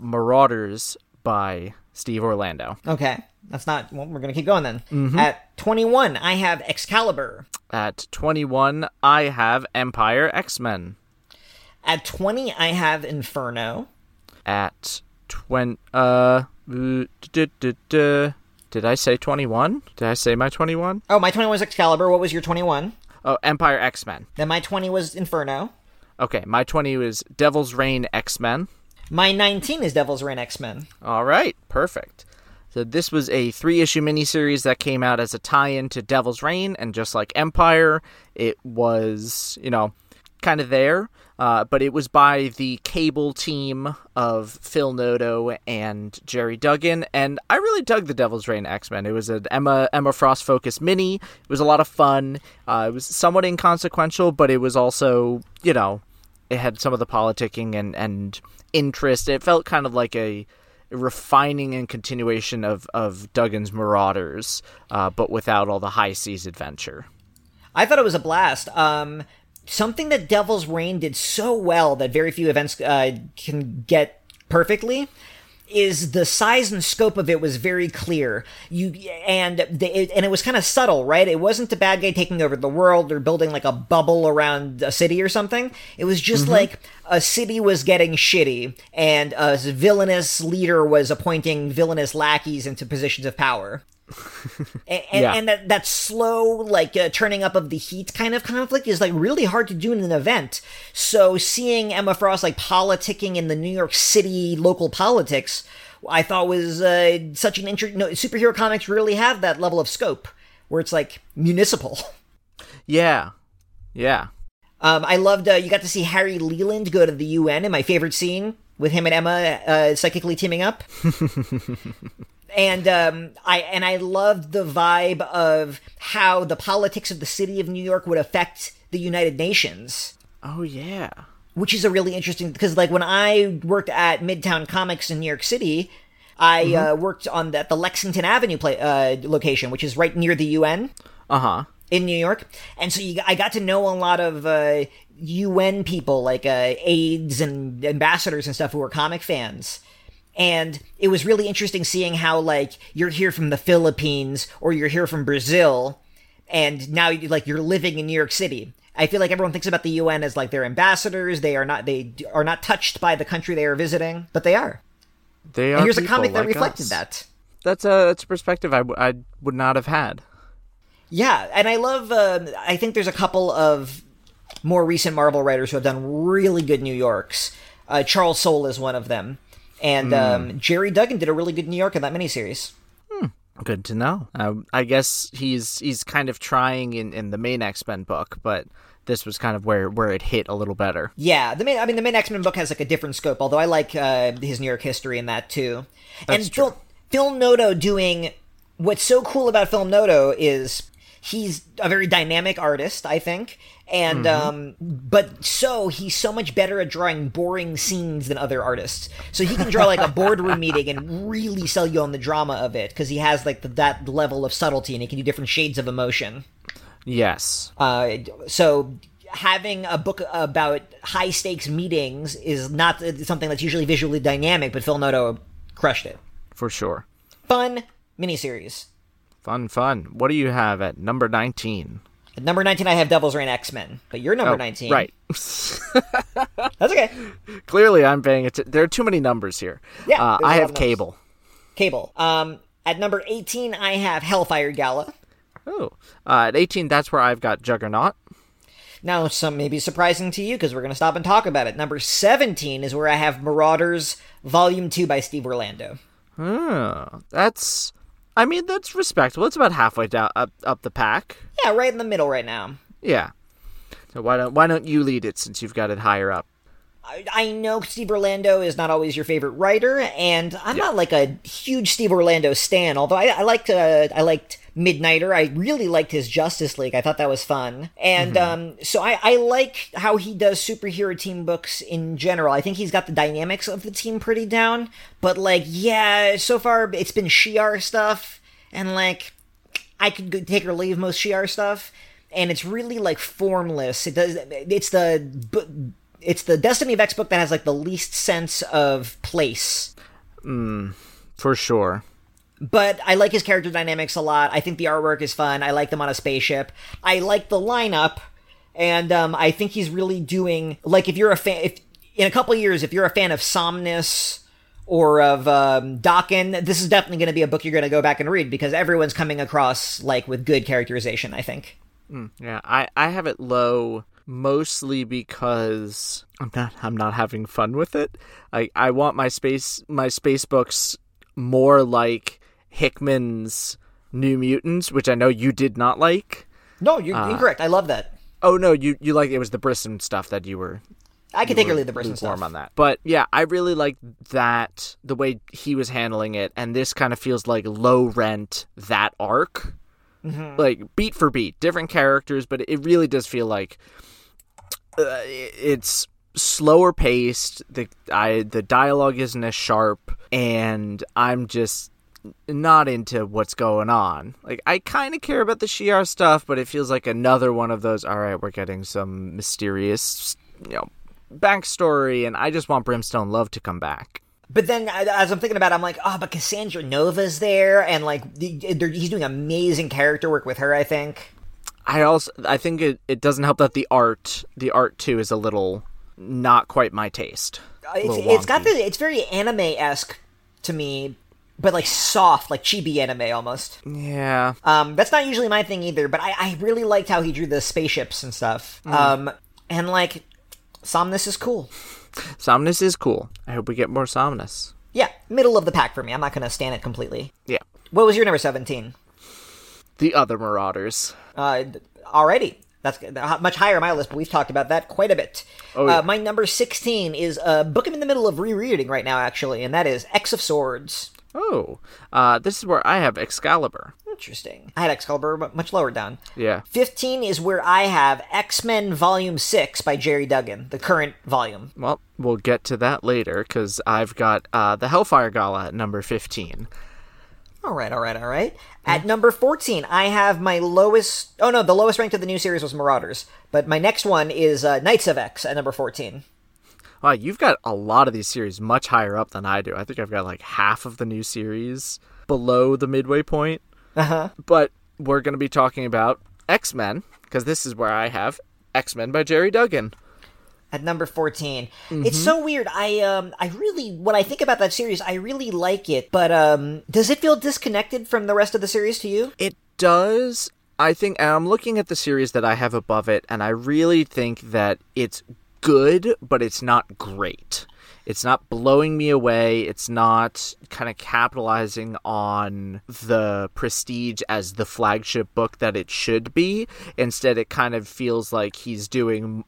Marauders by Steve Orlando. Okay. That's not... Well, we're going to keep going then. Mm-hmm. At 21, I have Excalibur. At 21, I have Empire X-Men. At 20, I have Inferno. At 20... did I say 21? Did I say my 21? Oh, my 21 was Excalibur. What was your 21? Oh, Empire X-Men. Then my 20 was Inferno. Okay, my 20 was Devil's Reign X-Men. My 19 is Devil's Reign X-Men. All right, perfect. So this was a 3-issue miniseries that came out as a tie-in to Devil's Reign, and just like Empire, it was, you know... kind of there, but it was by the Cable team of Phil Noto and Jerry Duggan, and I really dug the Devil's Reign X-Men. It was an Emma Frost-focused mini. It was a lot of fun. It was somewhat inconsequential, but it was also, you know, it had some of the politicking and interest. It felt kind of like a refining and continuation of Duggan's Marauders, but without all the high seas adventure. I thought it was a blast. Something that Devil's Reign did so well that very few events can get perfectly is the size and scope of it was very clear. And it was kind of subtle, right? It wasn't the bad guy taking over the world or building like a bubble around a city or something. It was just like a city was getting shitty and a villainous leader was appointing villainous lackeys into positions of power. And that slow, like, turning up of the heat kind of conflict is, like, really hard to do in an event. So seeing Emma Frost, like, politicking in the New York City local politics, I thought was such an interesting... No, superhero comics really have that level of scope, where it's, like, municipal. Yeah. Yeah. I loved... you got to see Harry Leland go to the UN in my favorite scene, with him and Emma psychically teaming up. And I loved the vibe of how the politics of the city of New York would affect the United Nations. Oh, yeah. Which is a really interesting... Because, like, when I worked at Midtown Comics in New York City, I worked on the Lexington Avenue location, which is right near the UN in New York. And so I got to know a lot of UN people, like aides and ambassadors and stuff who were comic fans. And it was really interesting seeing how, like, you're here from the Philippines or you're here from Brazil, and now, like, you're living in New York City. I feel like everyone thinks about the UN as, like, their ambassadors. They are not touched by the country they are visiting, but they are. They are. And here's a comic that reflected that. That's a perspective I would not have had. Yeah, and I love. I think there's a couple of more recent Marvel writers who have done really good New Yorks. Charles Soule is one of them. And Jerry Duggan did a really good New York in that miniseries. Good to know. I guess he's kind of trying in the main X-Men book, but this was kind of where it hit a little better. Yeah, the main X-Men book has like a different scope, although I like his New York history in that too. That's true. Phil Noto doing... What's so cool about Phil Noto is he's a very dynamic artist, I think. And, but he's so much better at drawing boring scenes than other artists. So he can draw like a boardroom meeting and really sell you on the drama of it. Cause he has like that level of subtlety and he can do different shades of emotion. Yes. So having a book about high stakes meetings is not something that's usually visually dynamic, but Phil Noto crushed it. For sure. Fun miniseries. Fun. What do you have at number 19? At number 19, I have Devil's Reign X-Men, but you're number 19. Right. That's okay. Clearly, I'm paying attention. There are too many numbers here. Yeah, I have Cable. Cable. At number 18, I have Hellfire Gala. Oh. At 18, that's where I've got Juggernaut. Now, some may be surprising to you, because we're going to stop and talk about it. Number 17 is where I have Marauders Volume 2 by Steve Orlando. Oh, that's... I mean, that's respectable. It's about halfway down up the pack. Yeah, right in the middle right now. Yeah. So why don't you lead it since you've got it higher up? I know Steve Orlando is not always your favorite writer, and I'm not like a huge Steve Orlando stan. Although I liked Midnighter. I really liked his Justice League. I thought that was fun, and so I like how he does superhero team books in general. I think he's got the dynamics of the team pretty down. But like, yeah, so far it's been Shi'ar stuff, and like I could take or leave most Shi'ar stuff, and it's really like formless. It's the Destiny of X book that has like the least sense of place. For sure. But I like his character dynamics a lot. I think the artwork is fun. I like them on a spaceship. I like the lineup, and I think he's really doing like if you're a fan. If in a couple of years, if you're a fan of Somnus or of Dokken, this is definitely going to be a book you're going to go back and read because everyone's coming across like with good characterization. I think. Yeah, I have it low. Mostly because I'm not having fun with it. I want my space books more like Hickman's New Mutants, which I know you did not like. No, you're incorrect. I love that. Oh no, you like it was the Brisson stuff that you were. I could take or leave the Brisson stuff on that, but yeah, I really liked that the way he was handling it, and this kind of feels like low rent that arc, like beat for beat, different characters, but it really does feel like. It's slower paced. The dialogue isn't as sharp, and I'm just not into what's going on. Like I kind of care about the Shi'ar stuff, but it feels like another one of those. All right, we're getting some mysterious, backstory, and I just want Brimstone Love to come back. But then, as I'm thinking about it, I'm like, oh, but Cassandra Nova's there, and, like, he's doing amazing character work with her, I think. I think it doesn't help that the art, too, is a little not quite my taste. It's very anime-esque to me, but, like, soft, like chibi anime, almost. Yeah. That's not usually my thing either, but I really liked how he drew the spaceships and stuff. Mm. And, like, Somnus is cool. Somnus is cool. I hope we get more Somnus. Yeah, middle of the pack for me. I'm not going to stand it completely. Yeah. What was your number 17? The Other Marauders. Alrighty. That's much higher on my list, but we've talked about that quite a bit. Oh, yeah. My number 16 is a book I'm in the middle of rereading right now, actually, and that is X of Swords. Oh. This is where I have Excalibur. Interesting. I had Excalibur, but much lower down. Yeah. 15 is where I have X-Men Volume 6 by Jerry Duggan, the current volume. Well, we'll get to that later, because I've got the Hellfire Gala at number 15. All right. At number 14, I have my lowest... Oh, no, the lowest ranked of the new series was Marauders. But my next one is Knights of X at number 14. Wow, you've got a lot of these series much higher up than I do. I think I've got like half of the new series below the midway point. Uh-huh. But we're going to be talking about X-Men, because this is where I have X-Men by Jerry Duggan. At number 14. Mm-hmm. It's so weird. When I think about that series, I really like it. But does it feel disconnected from the rest of the series to you? It does. I think, and I'm looking at the series that I have above it, and I really think that it's good, but it's not great. It's not blowing me away. It's not kind of capitalizing on the prestige as the flagship book that it should be. Instead, it kind of feels like he's doing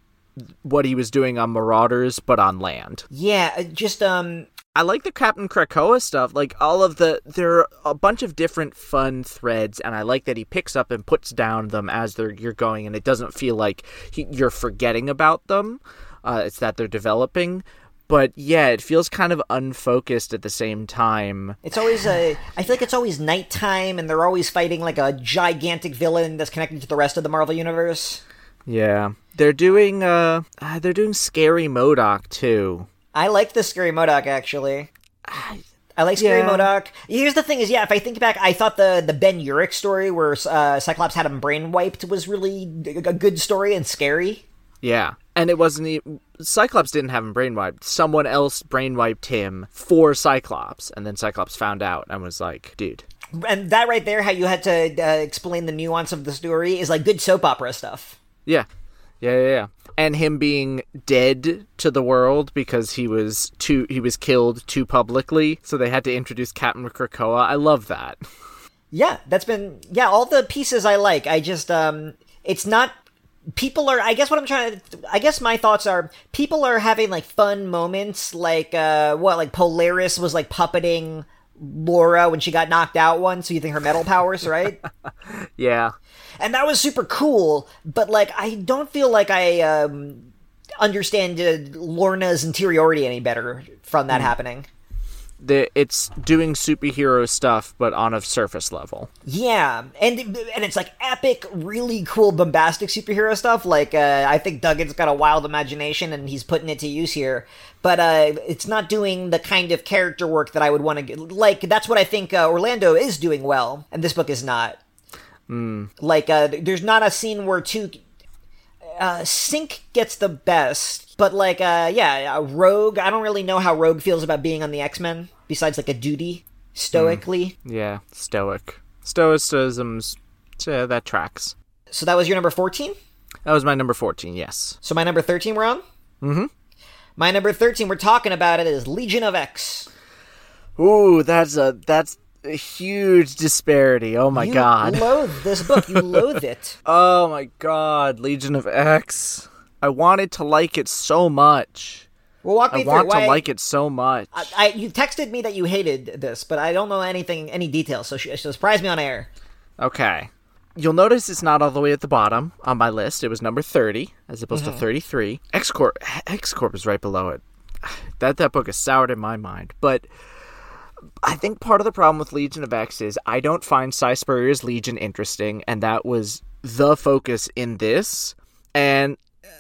what he was doing on Marauders, but on land. Yeah, just... I like the Captain Krakoa stuff. Like, there are a bunch of different fun threads, and I like that he picks up and puts down them as you're going, and it doesn't feel like you're forgetting about them. It's that they're developing. But yeah, it feels kind of unfocused at the same time. It's always I feel like it's always nighttime, and they're always fighting like a gigantic villain that's connected to the rest of the Marvel universe. Yeah, they're doing Scary MODOK too. I like the Scary MODOK actually. I like Scary MODOK. Here's the thing: if I think back, I thought the Ben Urich story where Cyclops had him brainwiped was really a good story and scary. Yeah. And it wasn't even... Cyclops didn't have him brainwiped. Someone else brainwiped him for Cyclops. And then Cyclops found out and was like, dude. And that right there, how you had to explain the nuance of the story, is like good soap opera stuff. Yeah. And him being dead to the world because he was killed too publicly. So they had to introduce Captain Krakoa. I love that. Yeah, that's been... Yeah, all the pieces I like. I just... it's not... I guess my thoughts are people are having like fun moments, like Polaris was like puppeting Laura when she got knocked out once, using her metal powers, right? Yeah, and that was super cool. But like, I don't feel like I understand Lorna's interiority any better from that happening. It's doing superhero stuff, but on a surface level. Yeah, and it's like epic, really cool, bombastic superhero stuff. Like, I think Duggan's got a wild imagination, and he's putting it to use here. But it's not doing the kind of character work that I would want to... Like, that's what I think Orlando is doing well, and this book is not. Mm. Like, there's not a scene where two... Sync gets the best, but like, Rogue, I don't really know how Rogue feels about being on the X-Men, besides like a duty, stoically. Yeah, stoic. Stoicism's, that tracks. So that was your number 14? That was my number 14, yes. So my number 13 we're on? Mm-hmm. My number 13 we're talking about it is Legion of X. Ooh, that's a huge disparity. Oh my god. You loathe this book. You loathe it. Oh my god. Legion of X. I wanted to like it so much. Well, walk me through. Like it so much. You texted me that you hated this, but I don't know any details, so surprise me on air. Okay. You'll notice it's not all the way at the bottom on my list. It was number 30 as opposed to 33. X-Corp is right below it. That book is soured in my mind, but... I think part of the problem with Legion of X is I don't find Cy Spurrier's Legion interesting, and that was the focus in this. And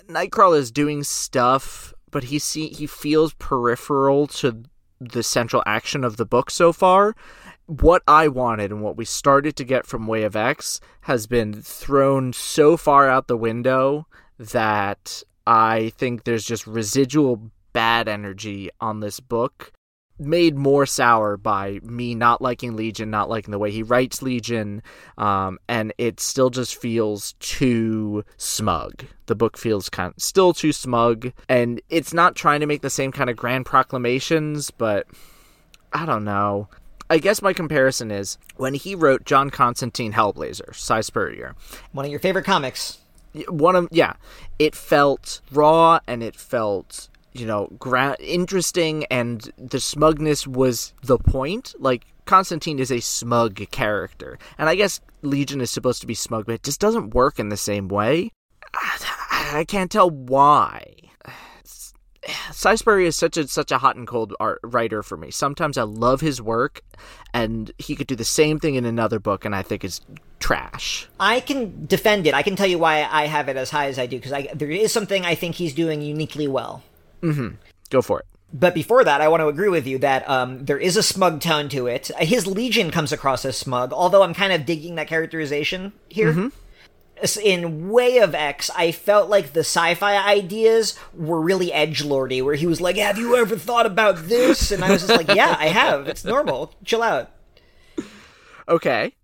Nightcrawler is doing stuff, but he feels peripheral to the central action of the book so far. What I wanted and what we started to get from Way of X has been thrown so far out the window that I think there's just residual bad energy on this book, made more sour by me not liking Legion, not liking the way he writes Legion, and it still just feels too smug. The book feels kind of still too smug, and it's not trying to make the same kind of grand proclamations, but I don't know. I guess my comparison is when he wrote John Constantine Hellblazer, Cy Spurrier. One of your favorite comics. It felt raw, and it felt... interesting, and the smugness was the point. Like, Constantine is a smug character, and I guess Legion is supposed to be smug, but it just doesn't work in the same way. I can't tell why. Cy Spurrier is such a hot and cold writer for me. Sometimes I love his work, and he could do the same thing in another book, and I think it's trash. I can defend it. I can tell you why I have it as high as I do, because there is something I think he's doing uniquely well. Mm-hmm. Go for it. But before that, I want to agree with you that there is a smug tone to it. His Legion comes across as smug, although I'm kind of digging that characterization here. Mm-hmm. In Way of X, I felt like the sci-fi ideas were really edgelordy, where he was like, have you ever thought about this? And I was just like, yeah, I have. It's normal. Chill out. Okay.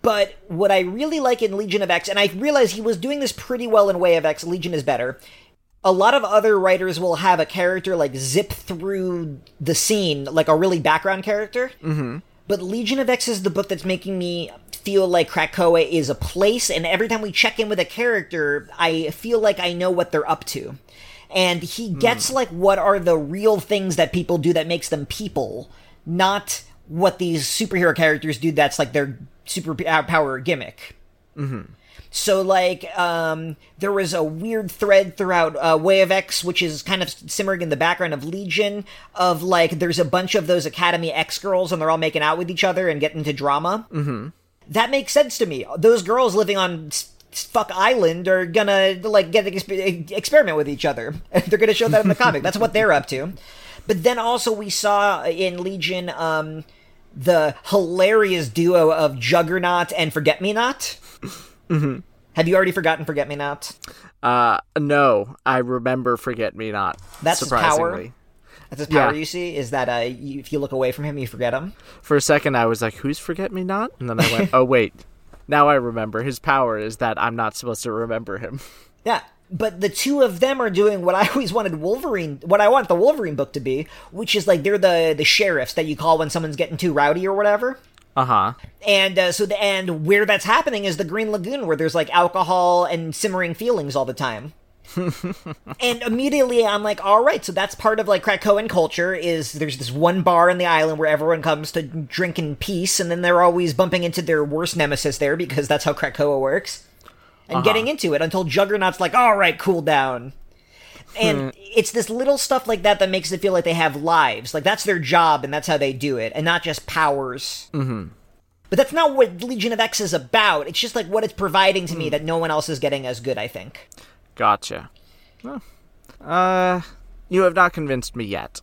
But what I really like in Legion of X, and I realized he was doing this pretty well in Way of X, Legion is better. A lot of other writers will have a character, like, zip through the scene, like a really background character. Mm-hmm. But Legion of X is the book that's making me feel like Krakoa is a place, and every time we check in with a character, I feel like I know what they're up to. And he gets, like, what are the real things that people do that makes them people, not what these superhero characters do that's, like, their superpower gimmick. Mm-hmm. So, like, there was a weird thread throughout Way of X, which is kind of simmering in the background of Legion, of, like, there's a bunch of those Academy X girls, and they're all making out with each other and getting into drama. Mm-hmm. That makes sense to me. Those girls living on Fuck Island are gonna, like, get experiment with each other. They're gonna show that in the comic. That's what they're up to. But then also we saw in Legion the hilarious duo of Juggernaut and Forget-Me-Not. Mm-hmm. Have you already forgotten Forget-Me-Not? No, I remember Forget-Me-Not. That's his power. That's his power. Yeah. You see, is that if you look away from him, you forget him. For a second, I was like, "Who's Forget-Me-Not?" And then I went, "Oh wait, now I remember." His power is that I'm not supposed to remember him. Yeah, but the two of them are doing what I always wanted what I want the Wolverine book to be, which is like they're the sheriffs that you call when someone's getting too rowdy or whatever. Uh-huh. And and where that's happening is the Green Lagoon, where there's, like, alcohol and simmering feelings all the time. And immediately I'm like, all right, so that's part of, like, Krakoan culture is there's this one bar on the island where everyone comes to drink in peace, and then they're always bumping into their worst nemesis there, because that's how Krakoa works. And getting into it until Juggernaut's like, all right, cool down. And it's this little stuff like that that makes it feel like they have lives. Like, that's their job, and that's how they do it, and not just powers. Mm-hmm. But that's not what Legion of X is about. It's just, like, what it's providing to me that no one else is getting as good, I think. Gotcha. Well, you have not convinced me yet.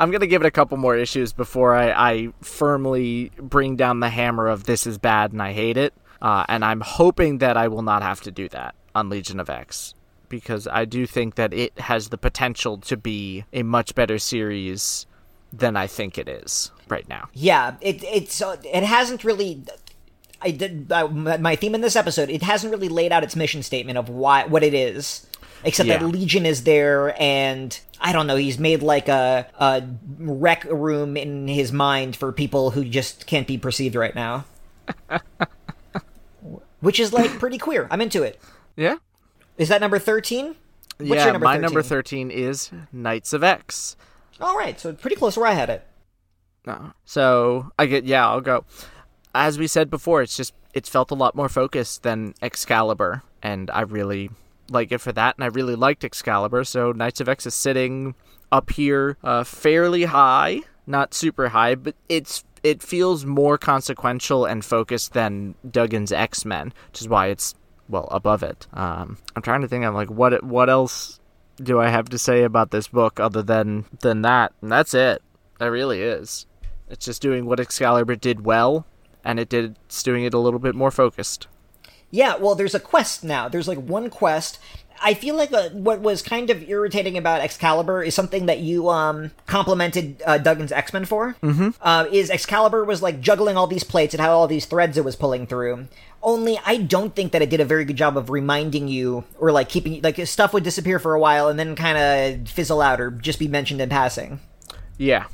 I'm going to give it a couple more issues before I firmly bring down the hammer of this is bad and I hate it. And I'm hoping that I will not have to do that on Legion of X, because I do think that it has the potential to be a much better series than I think it is right now. Yeah, it hasn't really... my theme in this episode, it hasn't really laid out its mission statement of what it is, except that Legion is there, and I don't know, he's made like a rec room in his mind for people who just can't be perceived right now. Which is like pretty queer. I'm into it. Yeah. Is that number 13? What's your number 13? My number 13 is Knights of X. All right, so pretty close where I had it. So I'll go. As we said before, it's felt a lot more focused than Excalibur, and I really like it for that, and I really liked Excalibur, so Knights of X is sitting up here fairly high, not super high, but it feels more consequential and focused than Duggan's X-Men, which is why it's above it. I'm trying to think of, like, what else do I have to say about this book other than that? And that's it. That really is. It's just doing what Excalibur did well, and it's doing it a little bit more focused. Yeah, well, there's a quest now. There's, like, one quest. I feel like what was kind of irritating about Excalibur is something that you complimented Duggan's X-Men for, is Excalibur was, like, juggling all these plates and had all these threads it was pulling through. Only I don't think that it did a very good job of reminding you or, like, keeping... Like, stuff would disappear for a while and then kind of fizzle out or just be mentioned in passing. Yeah.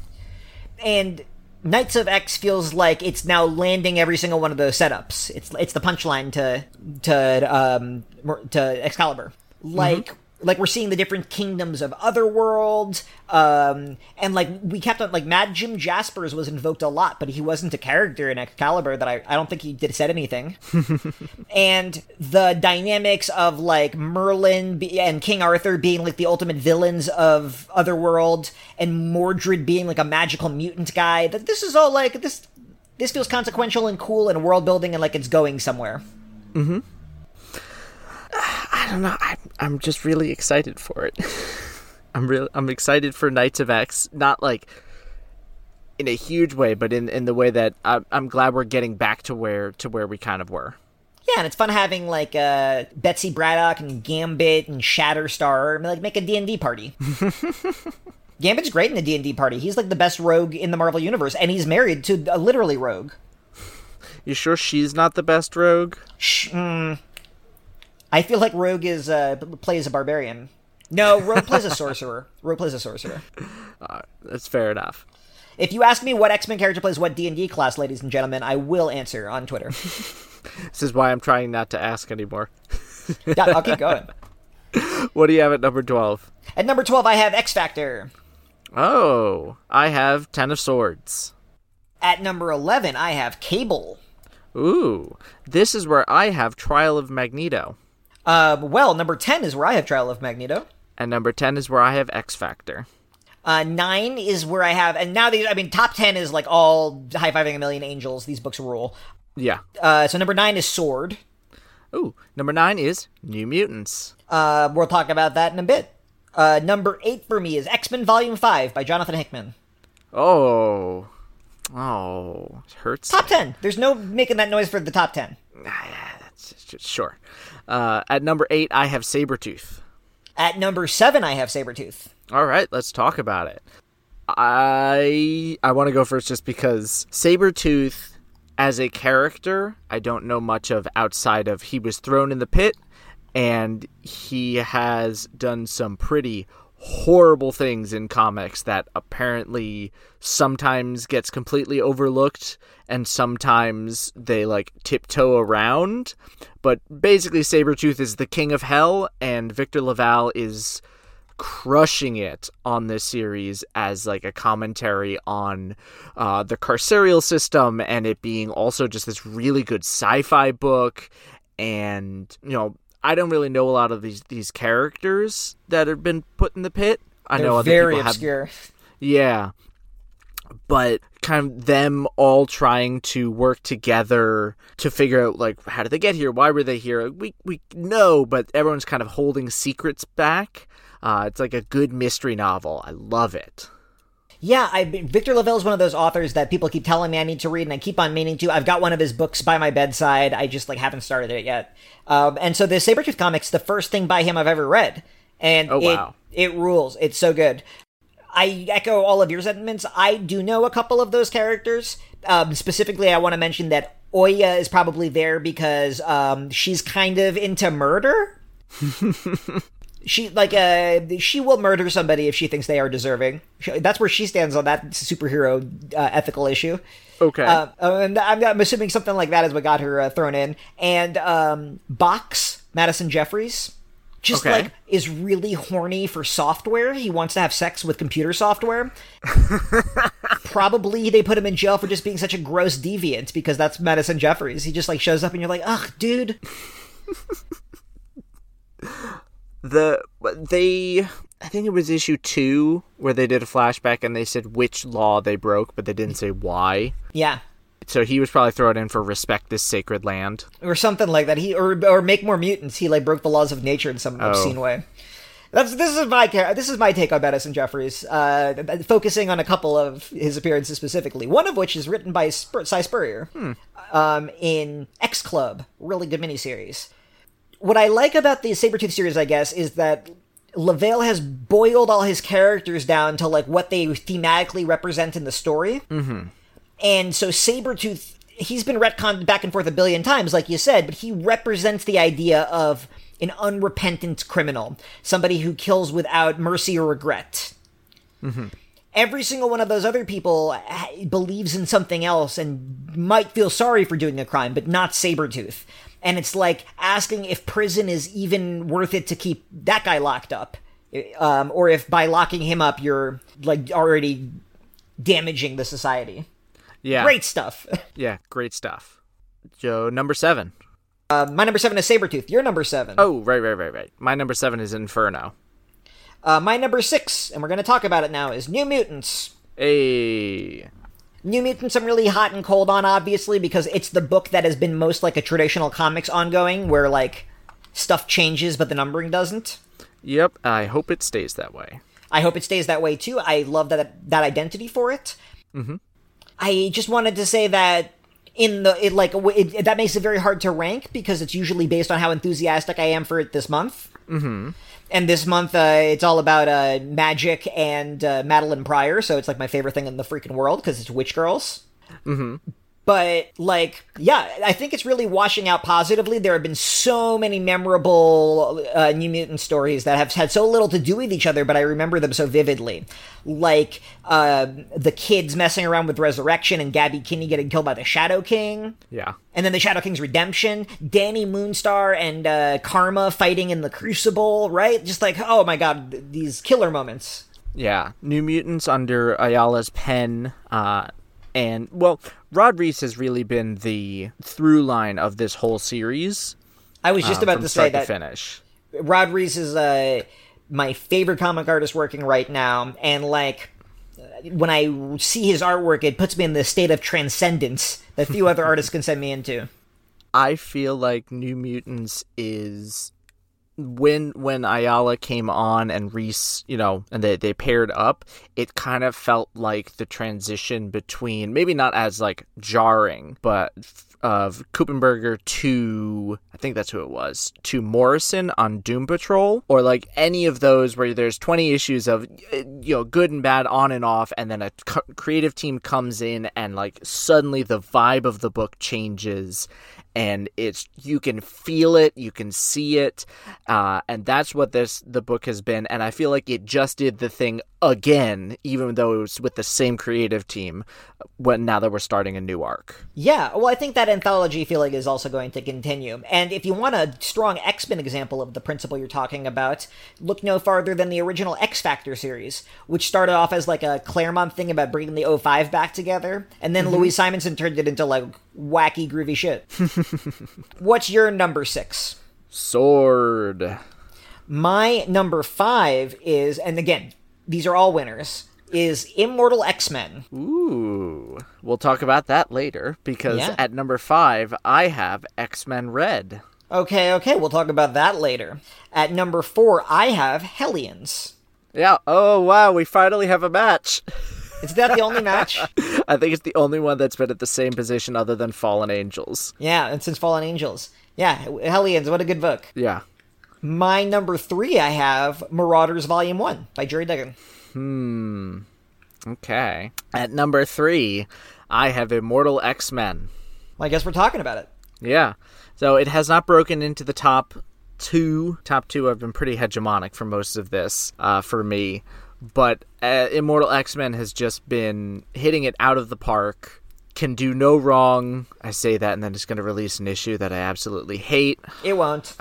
And... Knights of X feels like it's now landing every single one of those setups. It's the punchline to Excalibur. Like we're seeing the different kingdoms of other worlds, and like we kept on like Mad Jim Jaspers was invoked a lot, but he wasn't a character in Excalibur that I don't think he said anything. And the dynamics of like Merlin and King Arthur being like the ultimate villains of Otherworld, and Mordred being like a magical mutant guy. That this is all like this feels consequential and cool and world building and like it's going somewhere. Mm-hmm. I don't know. I'm just really excited for it. I'm excited for Knights of X, not like in a huge way, but in the way that I'm glad we're getting back to where we kind of were. Yeah, and it's fun having like Betsy Braddock and Gambit and Shatterstar like make a D&D party. Gambit's great in the D&D party. He's like the best rogue in the Marvel universe, and he's married to literally Rogue. You sure she's not the best rogue? I feel like Rogue plays a barbarian. No, Rogue plays a sorcerer. That's fair enough. If you ask me what X-Men character plays what D&D class, ladies and gentlemen, I will answer on Twitter. This is why I'm trying not to ask anymore. Yeah, I'll keep going. What do you have at number 12? At number 12, I have X-Factor. Oh, I have Ten of Swords. At number 11, I have Cable. Ooh, this is where I have Trial of Magneto. Well, number 10 is where I have Trial of Magneto. And number 10 is where I have X-Factor. 9 is where I have, and now top 10 is like all High-Fiving a Million Angels. These books rule. Yeah. So number 9 is Sword. Ooh, number 9 is New Mutants. We'll talk about that in a bit. Number 8 for me is X-Men Volume 5 by Jonathan Hickman. Oh, it hurts. Top 10. There's no making that noise for the top 10. Yeah, sure. At number 8, I have Sabretooth. At number 7, I have Sabretooth. All right, let's talk about it. I want to go first just because Sabretooth, as a character, I don't know much of outside of he was thrown in the pit, and he has done some pretty horrible things in comics that apparently sometimes gets completely overlooked and sometimes they like tiptoe around, but basically Sabretooth is the king of hell and Victor Laval is crushing it on this series as like a commentary on the carceral system and it being also just this really good sci-fi book. And you know, I don't really know a lot of these characters that have been put in the pit. I know other people have. They're very obscure. Yeah. But kind of them all trying to work together to figure out, like, how did they get here? Why were they here? We know, but everyone's kind of holding secrets back. It's like a good mystery novel. I love it. Yeah, Victor Laval is one of those authors that people keep telling me I need to read, and I keep on meaning to. I've got one of his books by my bedside. I just like haven't started it yet. And so the Sabretooth comic's the first thing by him I've ever read, and it rules. It's so good. I echo all of your sentiments. I do know a couple of those characters. Specifically, I want to mention that Oya is probably there because she's kind of into murder. She she will murder somebody if she thinks they are deserving. That's where she stands on that superhero ethical issue. Okay. And I'm assuming something like that is what got her thrown in. And Box, Madison Jeffries, is really horny for software. He wants to have sex with computer software. Probably they put him in jail for just being such a gross deviant because that's Madison Jeffries. He just like shows up and you're like, ugh, dude. I think it was issue 2 where they did a flashback and they said which law they broke, but they didn't say why. Yeah. So he was probably thrown in for respect this sacred land. Or something like that. He or make more mutants. He like broke the laws of nature in some obscene way. This is my take on Madison Jeffries, focusing on a couple of his appearances specifically. One of which is written by Cy Spurrier in X Club, really good miniseries. What I like about the Sabretooth series, I guess, is that LaVale has boiled all his characters down to like what they thematically represent in the story, and so Sabretooth, he's been retconned back and forth a billion times, like you said, but he represents the idea of an unrepentant criminal, somebody who kills without mercy or regret. Every single one of those other people believes in something else and might feel sorry for doing a crime, but not Sabretooth. And it's like asking if prison is even worth it to keep that guy locked up, or if by locking him up you're like already damaging the society. Yeah, great stuff. Yeah, great stuff. Joe, number 7. My number 7 is Sabretooth. Your number 7. Oh, right. My number 7 is Inferno. My number 6, and we're going to talk about it now, is New Mutants. Hey. New Mutants I'm really hot and cold on, obviously, because it's the book that has been most like a traditional comics ongoing, where like stuff changes but the numbering doesn't. Yep, I hope it stays that way. I hope it stays that way too. I love that identity for it. Mm-hmm. I just wanted to say that that makes it very hard to rank because it's usually based on how enthusiastic I am for it this month. Mm-hmm. And this month, it's all about magic and Madeline Pryor, so it's like my favorite thing in the freaking world because it's Witch Girls. Mm-hmm. But like, yeah, I think it's really washing out positively. There have been so many memorable New Mutant stories that have had so little to do with each other, but I remember them so vividly. Like the kids messing around with Resurrection and Gabby Kinney getting killed by the Shadow King. Yeah. And then the Shadow King's redemption. Danny Moonstar and Karma fighting in the Crucible, right? Just like, oh my god, these killer moments. Yeah. New Mutants under Ayala's pen, and, well, Rod Reese has really been the through line of this whole series. I was just about to say that finish. Rod Reese is my favorite comic artist working right now. And, like, when I see his artwork, it puts me in the state of transcendence that few other artists can send me into. I feel like New Mutants is... When Ayala came on and Reese, you know, and they paired up, it kind of felt like the transition between, maybe not as, like, jarring, but of Kuppenberger to, I think that's who it was, to Morrison on Doom Patrol, or, like, any of those where there's 20 issues of, you know, good and bad on and off, and then a creative team comes in and, like, suddenly the vibe of the book changes. And it's, you can feel it, you can see it, and that's what the book has been. And I feel like it just did the thing again, even though it was with the same creative team, now that we're starting a new arc. Yeah, well, I think that anthology feeling is also going to continue. And if you want a strong X-Men example of the principle you're talking about, look no farther than the original X-Factor series, which started off as like a Claremont thing about bringing the 05 back together, and then Louise Simonson turned it into like wacky, groovy shit. What's your number 6? Sword. My number 5 is, and again, these are all winners, is Immortal X-Men. Ooh. We'll talk about that later, because at number 5, I have X-Men Red. Okay, we'll talk about that later. At number 4, I have Hellions. Yeah, oh wow, we finally have a match. Is that the only match? I think it's the only one that's been at the same position other than Fallen Angels. Yeah, and since Fallen Angels. Yeah, Hellions, what a good book. Yeah. My number 3, I have Marauders Volume 1 by Jerry Duggan. Okay. At number 3, I have Immortal X-Men. Well, I guess we're talking about it. Yeah. So it has not broken into the top 2. Top 2 have been pretty hegemonic for most of this, for me. But Immortal X-Men has just been hitting it out of the park. Can do no wrong. I say that, and then it's going to release an issue that I absolutely hate. It won't.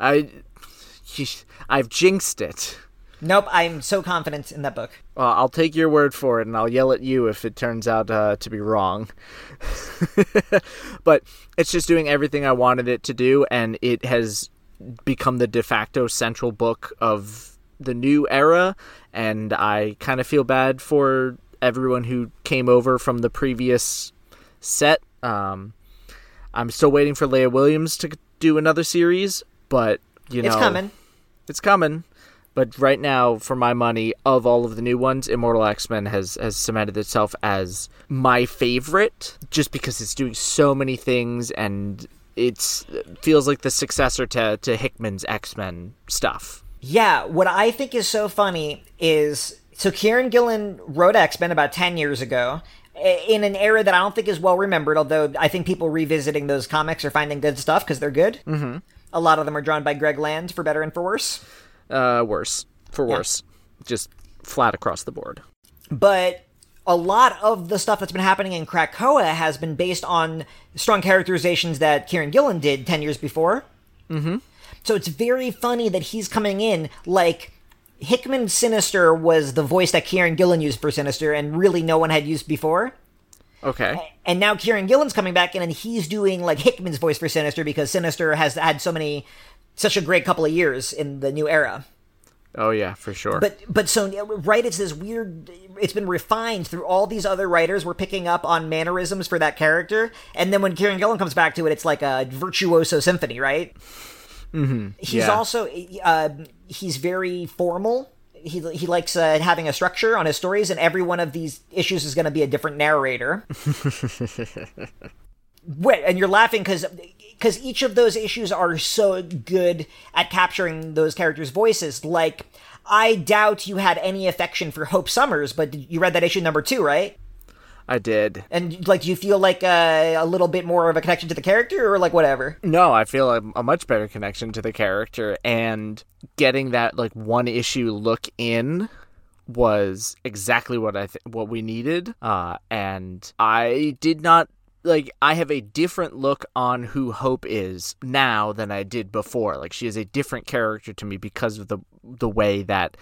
I've jinxed it. Nope, I'm so confident in that book. Well, I'll take your word for it, and I'll yell at you if it turns out to be wrong. But it's just doing everything I wanted it to do, and it has become the de facto central book of the new era, and I kind of feel bad for everyone who came over from the previous set. I'm still waiting for Leah Williams to do another series, but, you know... It's coming. It's coming. But right now, for my money, of all of the new ones, Immortal X-Men has cemented itself as my favorite, just because it's doing so many things and it feels like the successor to Hickman's X-Men stuff. Yeah, what I think is so funny is, so Kieron Gillen wrote X-Men about 10 years ago, in an era that I don't think is well remembered, although I think people revisiting those comics are finding good stuff because they're good. Mm-hmm. A lot of them are drawn by Greg Land, for better and for worse. Worse. Just flat across the board. But a lot of the stuff that's been happening in Krakoa has been based on strong characterizations that Kieron Gillen did 10 years before. Mm-hmm. So it's very funny that he's coming in like Hickman's Sinister was the voice that Kieron Gillen used for Sinister and really no one had used before. Okay. And now Kieron Gillen's coming back in and he's doing like Hickman's voice for Sinister because Sinister has had such a great couple of years in the new era. Oh, yeah, for sure. But so, right, it's this weird, it's been refined through all these other writers. We're picking up on mannerisms for that character. And then when Kieron Gillen comes back to it, it's like a virtuoso symphony, right? Mm-hmm. He's also, he's very formal. He likes having a structure on his stories, and every one of these issues is going to be a different narrator. And you're laughing because each of those issues are so good at capturing those characters' voices. Like, I doubt you had any affection for Hope Summers, but you read that issue number 2, right? I did. And, like, do you feel like a little bit more of a connection to the character or, like, whatever? No, I feel a much better connection to the character. And getting that, like, one-issue look in was exactly what we needed. And I did not... Like, I have a different look on who Hope is now than I did before. Like, she is a different character to me because of the way that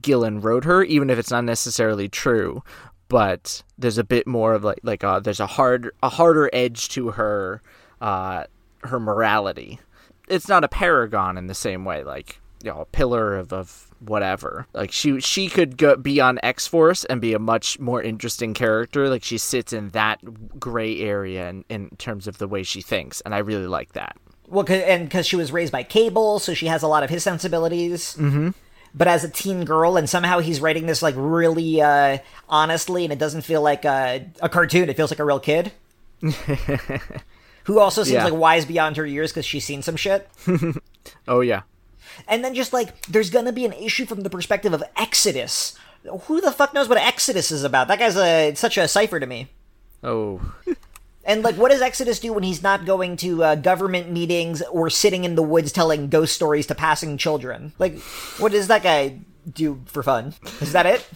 Gillen wrote her, even if it's not necessarily true. But there's a bit more of, like there's a harder edge to her morality. It's not a paragon in the same way, like, you know, a pillar of whatever. Like, she could be on X-Force and be a much more interesting character. Like, she sits in that gray area in terms of the way she thinks, and I really like that. Well, and because she was raised by Cable, so she has a lot of his sensibilities. Mm-hmm. But as a teen girl, and somehow he's writing this, like, really honestly, and it doesn't feel like a cartoon. It feels like a real kid. Who also seems, like, wise beyond her years because she's seen some shit. Oh, yeah. And then just, like, there's going to be an issue from the perspective of Exodus. Who the fuck knows what Exodus is about? That guy's such a cipher to me. Oh. And, like, what does Exodus do when he's not going to government meetings or sitting in the woods telling ghost stories to passing children? Like, what does that guy do for fun? Is that it?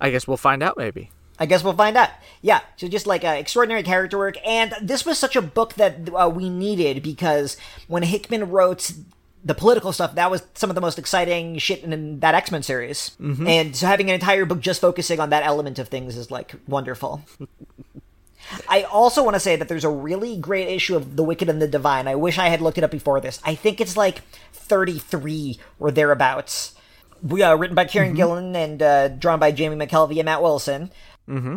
I guess we'll find out, maybe. Yeah, so just like extraordinary character work. And this was such a book that we needed because when Hickman wrote the political stuff, that was some of the most exciting shit in that X-Men series. Mm-hmm. And so having an entire book just focusing on that element of things is, like, wonderful. I also want to say that there's a really great issue of The Wicked and the Divine. I wish I had looked it up before this. I think it's, like, 33 or thereabouts. Written by Kieron Gillen and drawn by Jamie McKelvey and Matt Wilson. Mm-hmm.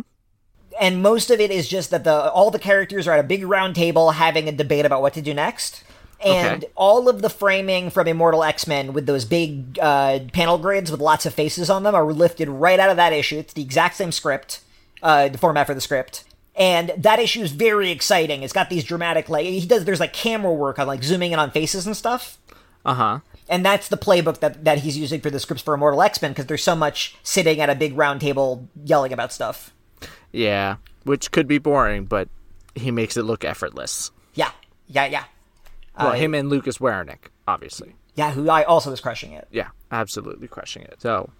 And most of it is just that all the characters are at a big round table having a debate about what to do next. And all of the framing from Immortal X-Men with those big panel grids with lots of faces on them are lifted right out of that issue. It's the exact same script, the format for the script. And that issue is very exciting. It's got these dramatic, like, there's, like, camera work on, like, zooming in on faces and stuff. Uh-huh. And that's the playbook that he's using for the scripts for Immortal X-Men because there's so much sitting at a big round table yelling about stuff. Yeah, which could be boring, but he makes it look effortless. Yeah. Well, him and Lucas Werenick, obviously. Yeah, who I also is crushing it. Yeah, absolutely crushing it. So,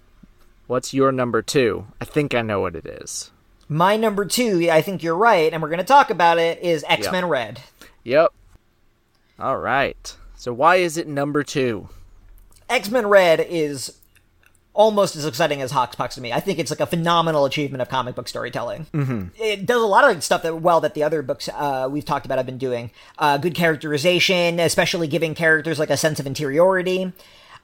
what's your number 2? I think I know what it is. My number 2, I think you're right, and we're going to talk about it, is X-Men Red. Yep. All right. So, why is it number 2? X-Men Red is almost as exciting as Hoxpox to me. I think it's, like, a phenomenal achievement of comic book storytelling. Mm-hmm. It does a lot of stuff that the other books we've talked about have been doing. Good characterization, especially giving characters, like, a sense of interiority.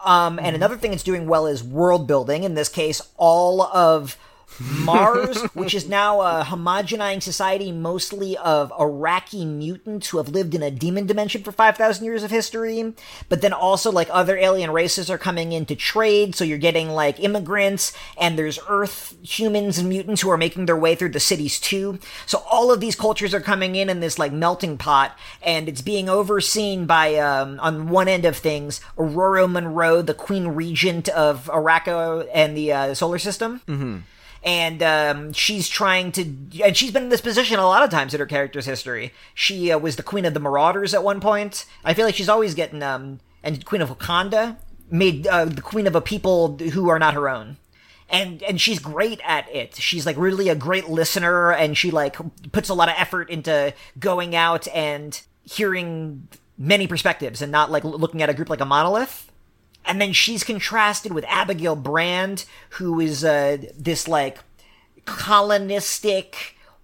And another thing it's doing well is world building. In this case, all of Mars, which is now a homogenizing society mostly of Iraqi mutants who have lived in a demon dimension for 5,000 years of history, but then also, like, other alien races are coming in to trade, so you're getting, like, immigrants, and there's Earth humans and mutants who are making their way through the cities, too. So all of these cultures are coming in this, like, melting pot, and it's being overseen by, on one end of things, Aurora Monroe, the Queen Regent of Araco and the solar system. Mm-hmm. And she's trying to... And she's been in this position a lot of times in her character's history. She was the Queen of the Marauders at one point. I feel like she's always getting... and Queen of Wakanda. Made the Queen of a people who are not her own. And she's great at it. She's, like, really a great listener. And she, like, puts a lot of effort into going out and hearing many perspectives. And not, like, looking at a group like a monolith. And then she's contrasted with Abigail Brand, who is this, like, colonistic,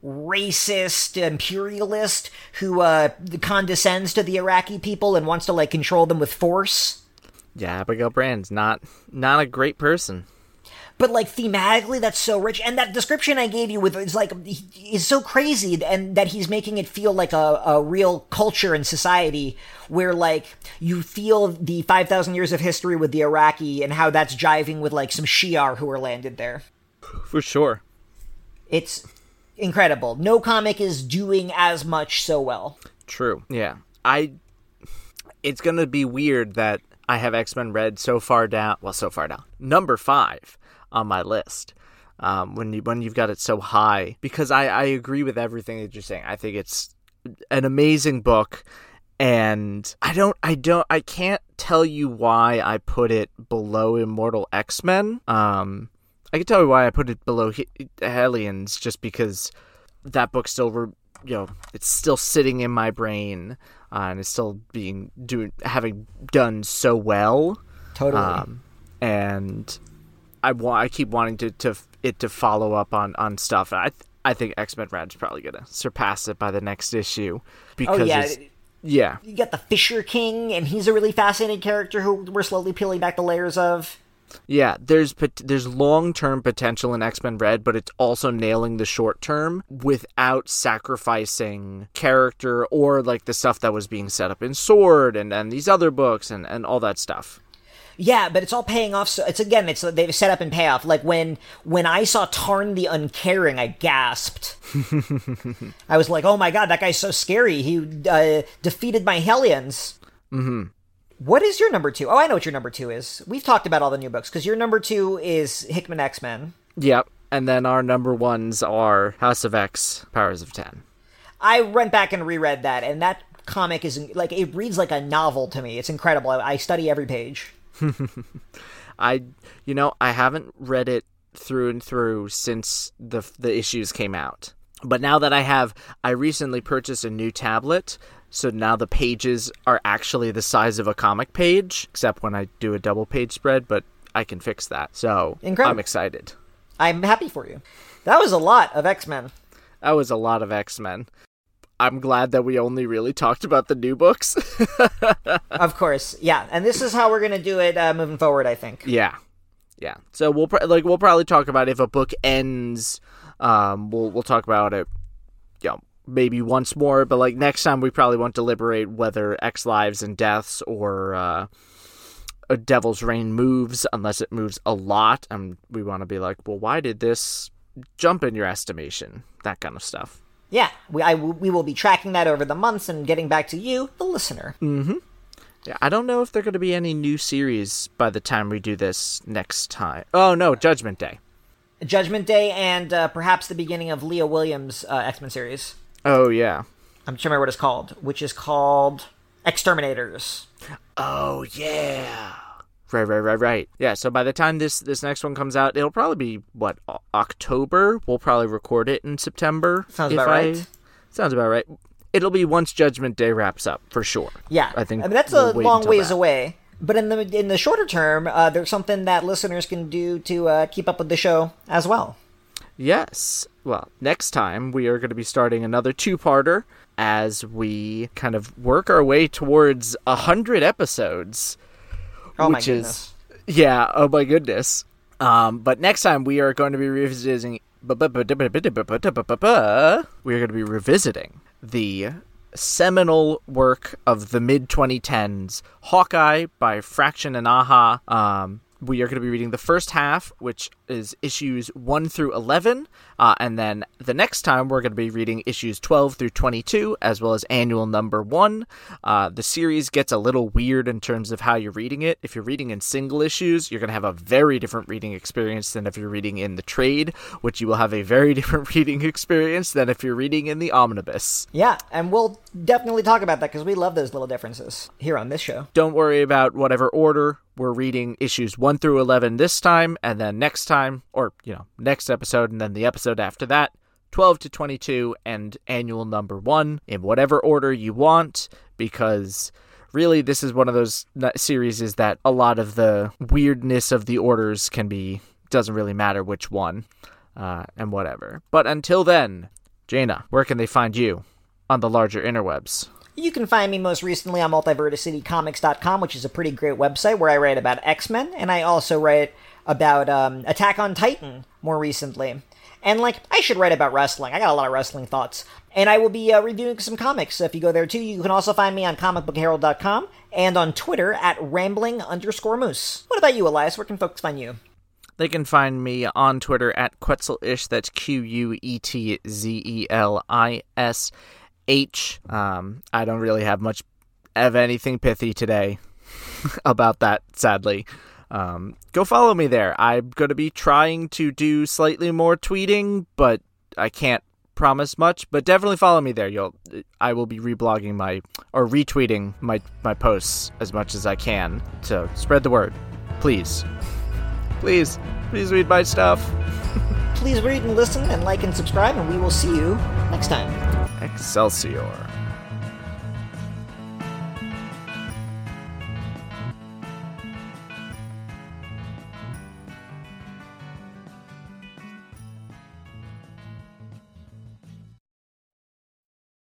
racist imperialist who condescends to the Iraqi people and wants to, like, control them with force. Yeah, Abigail Brand's not a great person. But, like, thematically, that's so rich. And that description I gave you with is, like, is so crazy, and that he's making it feel like a real culture and society where, like, you feel the 5,000 years of history with the Iraqi and how that's jiving with, like, some Shi'ar who are landed there. For sure. It's incredible. No comic is doing as much so well. True. Yeah. It's going to be weird that I have X-Men Red so far down. Number 5. On my list, when you've got it so high, because I agree with everything that you're saying. I think it's an amazing book, and I can't tell you why I put it below Immortal X-Men. I can tell you why I put it below Hellions, just because that book still it's still sitting in my brain, and it's still having done so well. Totally. And I keep wanting to follow up on stuff. I think X-Men Red's probably going to surpass it by the next issue. Because you got the Fisher King, and he's a really fascinating character who we're slowly peeling back the layers of. Yeah, there's long-term potential in X-Men Red, but it's also nailing the short-term without sacrificing character or, like, the stuff that was being set up in Sword and these other books and all that stuff. Yeah, but it's all paying off. So it's they've set up and pay off. Like when I saw Tarn the Uncaring, I gasped. I was like, "Oh my god, that guy's so scary! He defeated my Hellions." Mm-hmm. What is your number 2? Oh, I know what your number 2 is. We've talked about all the new books because your number 2 is Hickman X-Men. Yep, and then our number 1s are House of X, Powers of 10. I went back and reread that, and that comic is like it reads like a novel to me. It's incredible. I study every page. I haven't read it through and through since the issues came out. But now that I recently purchased a new tablet, so now the pages are actually the size of a comic page, except when I do a double page spread, but I can fix that. So incredible. I'm excited. I'm happy for you. That was a lot of X-Men. I'm glad that we only really talked about the new books. Of course, yeah. And this is how we're going to do it moving forward, I think. Yeah. Yeah. So we'll probably talk about if a book ends, we'll talk about it, you know, maybe once more, but, like, next time we probably won't deliberate whether X Lives and Deaths or Devil's Reign moves, unless it moves a lot, and we want to be like, well, why did this jump in your estimation? That kind of stuff. Yeah, we will be tracking that over the months and getting back to you, the listener. Mm-hmm. Yeah, I don't know if there are going to be any new series by the time we do this next time. Oh, no, Judgment Day. Judgment Day and perhaps the beginning of Leah Williams' X-Men series. Oh, yeah. I'm trying to remember what it's called, which is called Exterminators. Oh, yeah. Right. Yeah, so by the time this next one comes out, it'll probably be, what, October? We'll probably record it in September. Sounds about right. It'll be once Judgment Day wraps up, for sure. Yeah. I think that's a long ways away. But in the shorter term, there's something that listeners can do to keep up with the show as well. Yes. Well, next time we are going to be starting another two-parter as we kind of work our way towards 100 episodes. Oh my goodness. But next time we are going to be revisiting. We are going to be revisiting the seminal work of the mid-2010s, Hawkeye by Fraction and Aha. We are going to be reading the first half, which is issues 1 through 11, and then the next time we're going to be reading issues 12 through 22, as well as annual number 1. The series gets a little weird in terms of how you're reading it. If you're reading in single issues, you're going to have a very different reading experience than if you're reading in the trade, which you will have a very different reading experience than if you're reading in the omnibus. Yeah, and we'll definitely talk about that, because we love those little differences here on this show. Don't worry about whatever order. We're reading issues 1 through 11 this time, and then next time, or, you know, next episode, and then the episode after that, 12 to 22, and annual number 1, in whatever order you want, because really this is one of those series is that a lot of the weirdness of the orders can be, doesn't really matter which one, and whatever. But until then, Jaina, where can they find you on the larger interwebs? You can find me most recently on multiversitycomics.com, which is a pretty great website where I write about X-Men, and I also write about Attack on Titan more recently. And, like, I should write about wrestling. I got a lot of wrestling thoughts. And I will be reviewing some comics, so if you go there, too. You can also find me on comicbookherald.com and on Twitter at rambling_moose. What about you, Elias? Where can folks find you? They can find me on Twitter at Quetzelish. That's QUETZELISH. I don't really have much of anything pithy today about that, sadly. Go follow me there. I'm going to be trying to do slightly more tweeting, but I can't promise much. But definitely follow me there. I will be reblogging retweeting my posts as much as I can. So spread the word, please. Please read my stuff. Please read and listen and like and subscribe, and we will see you next time. Excelsior.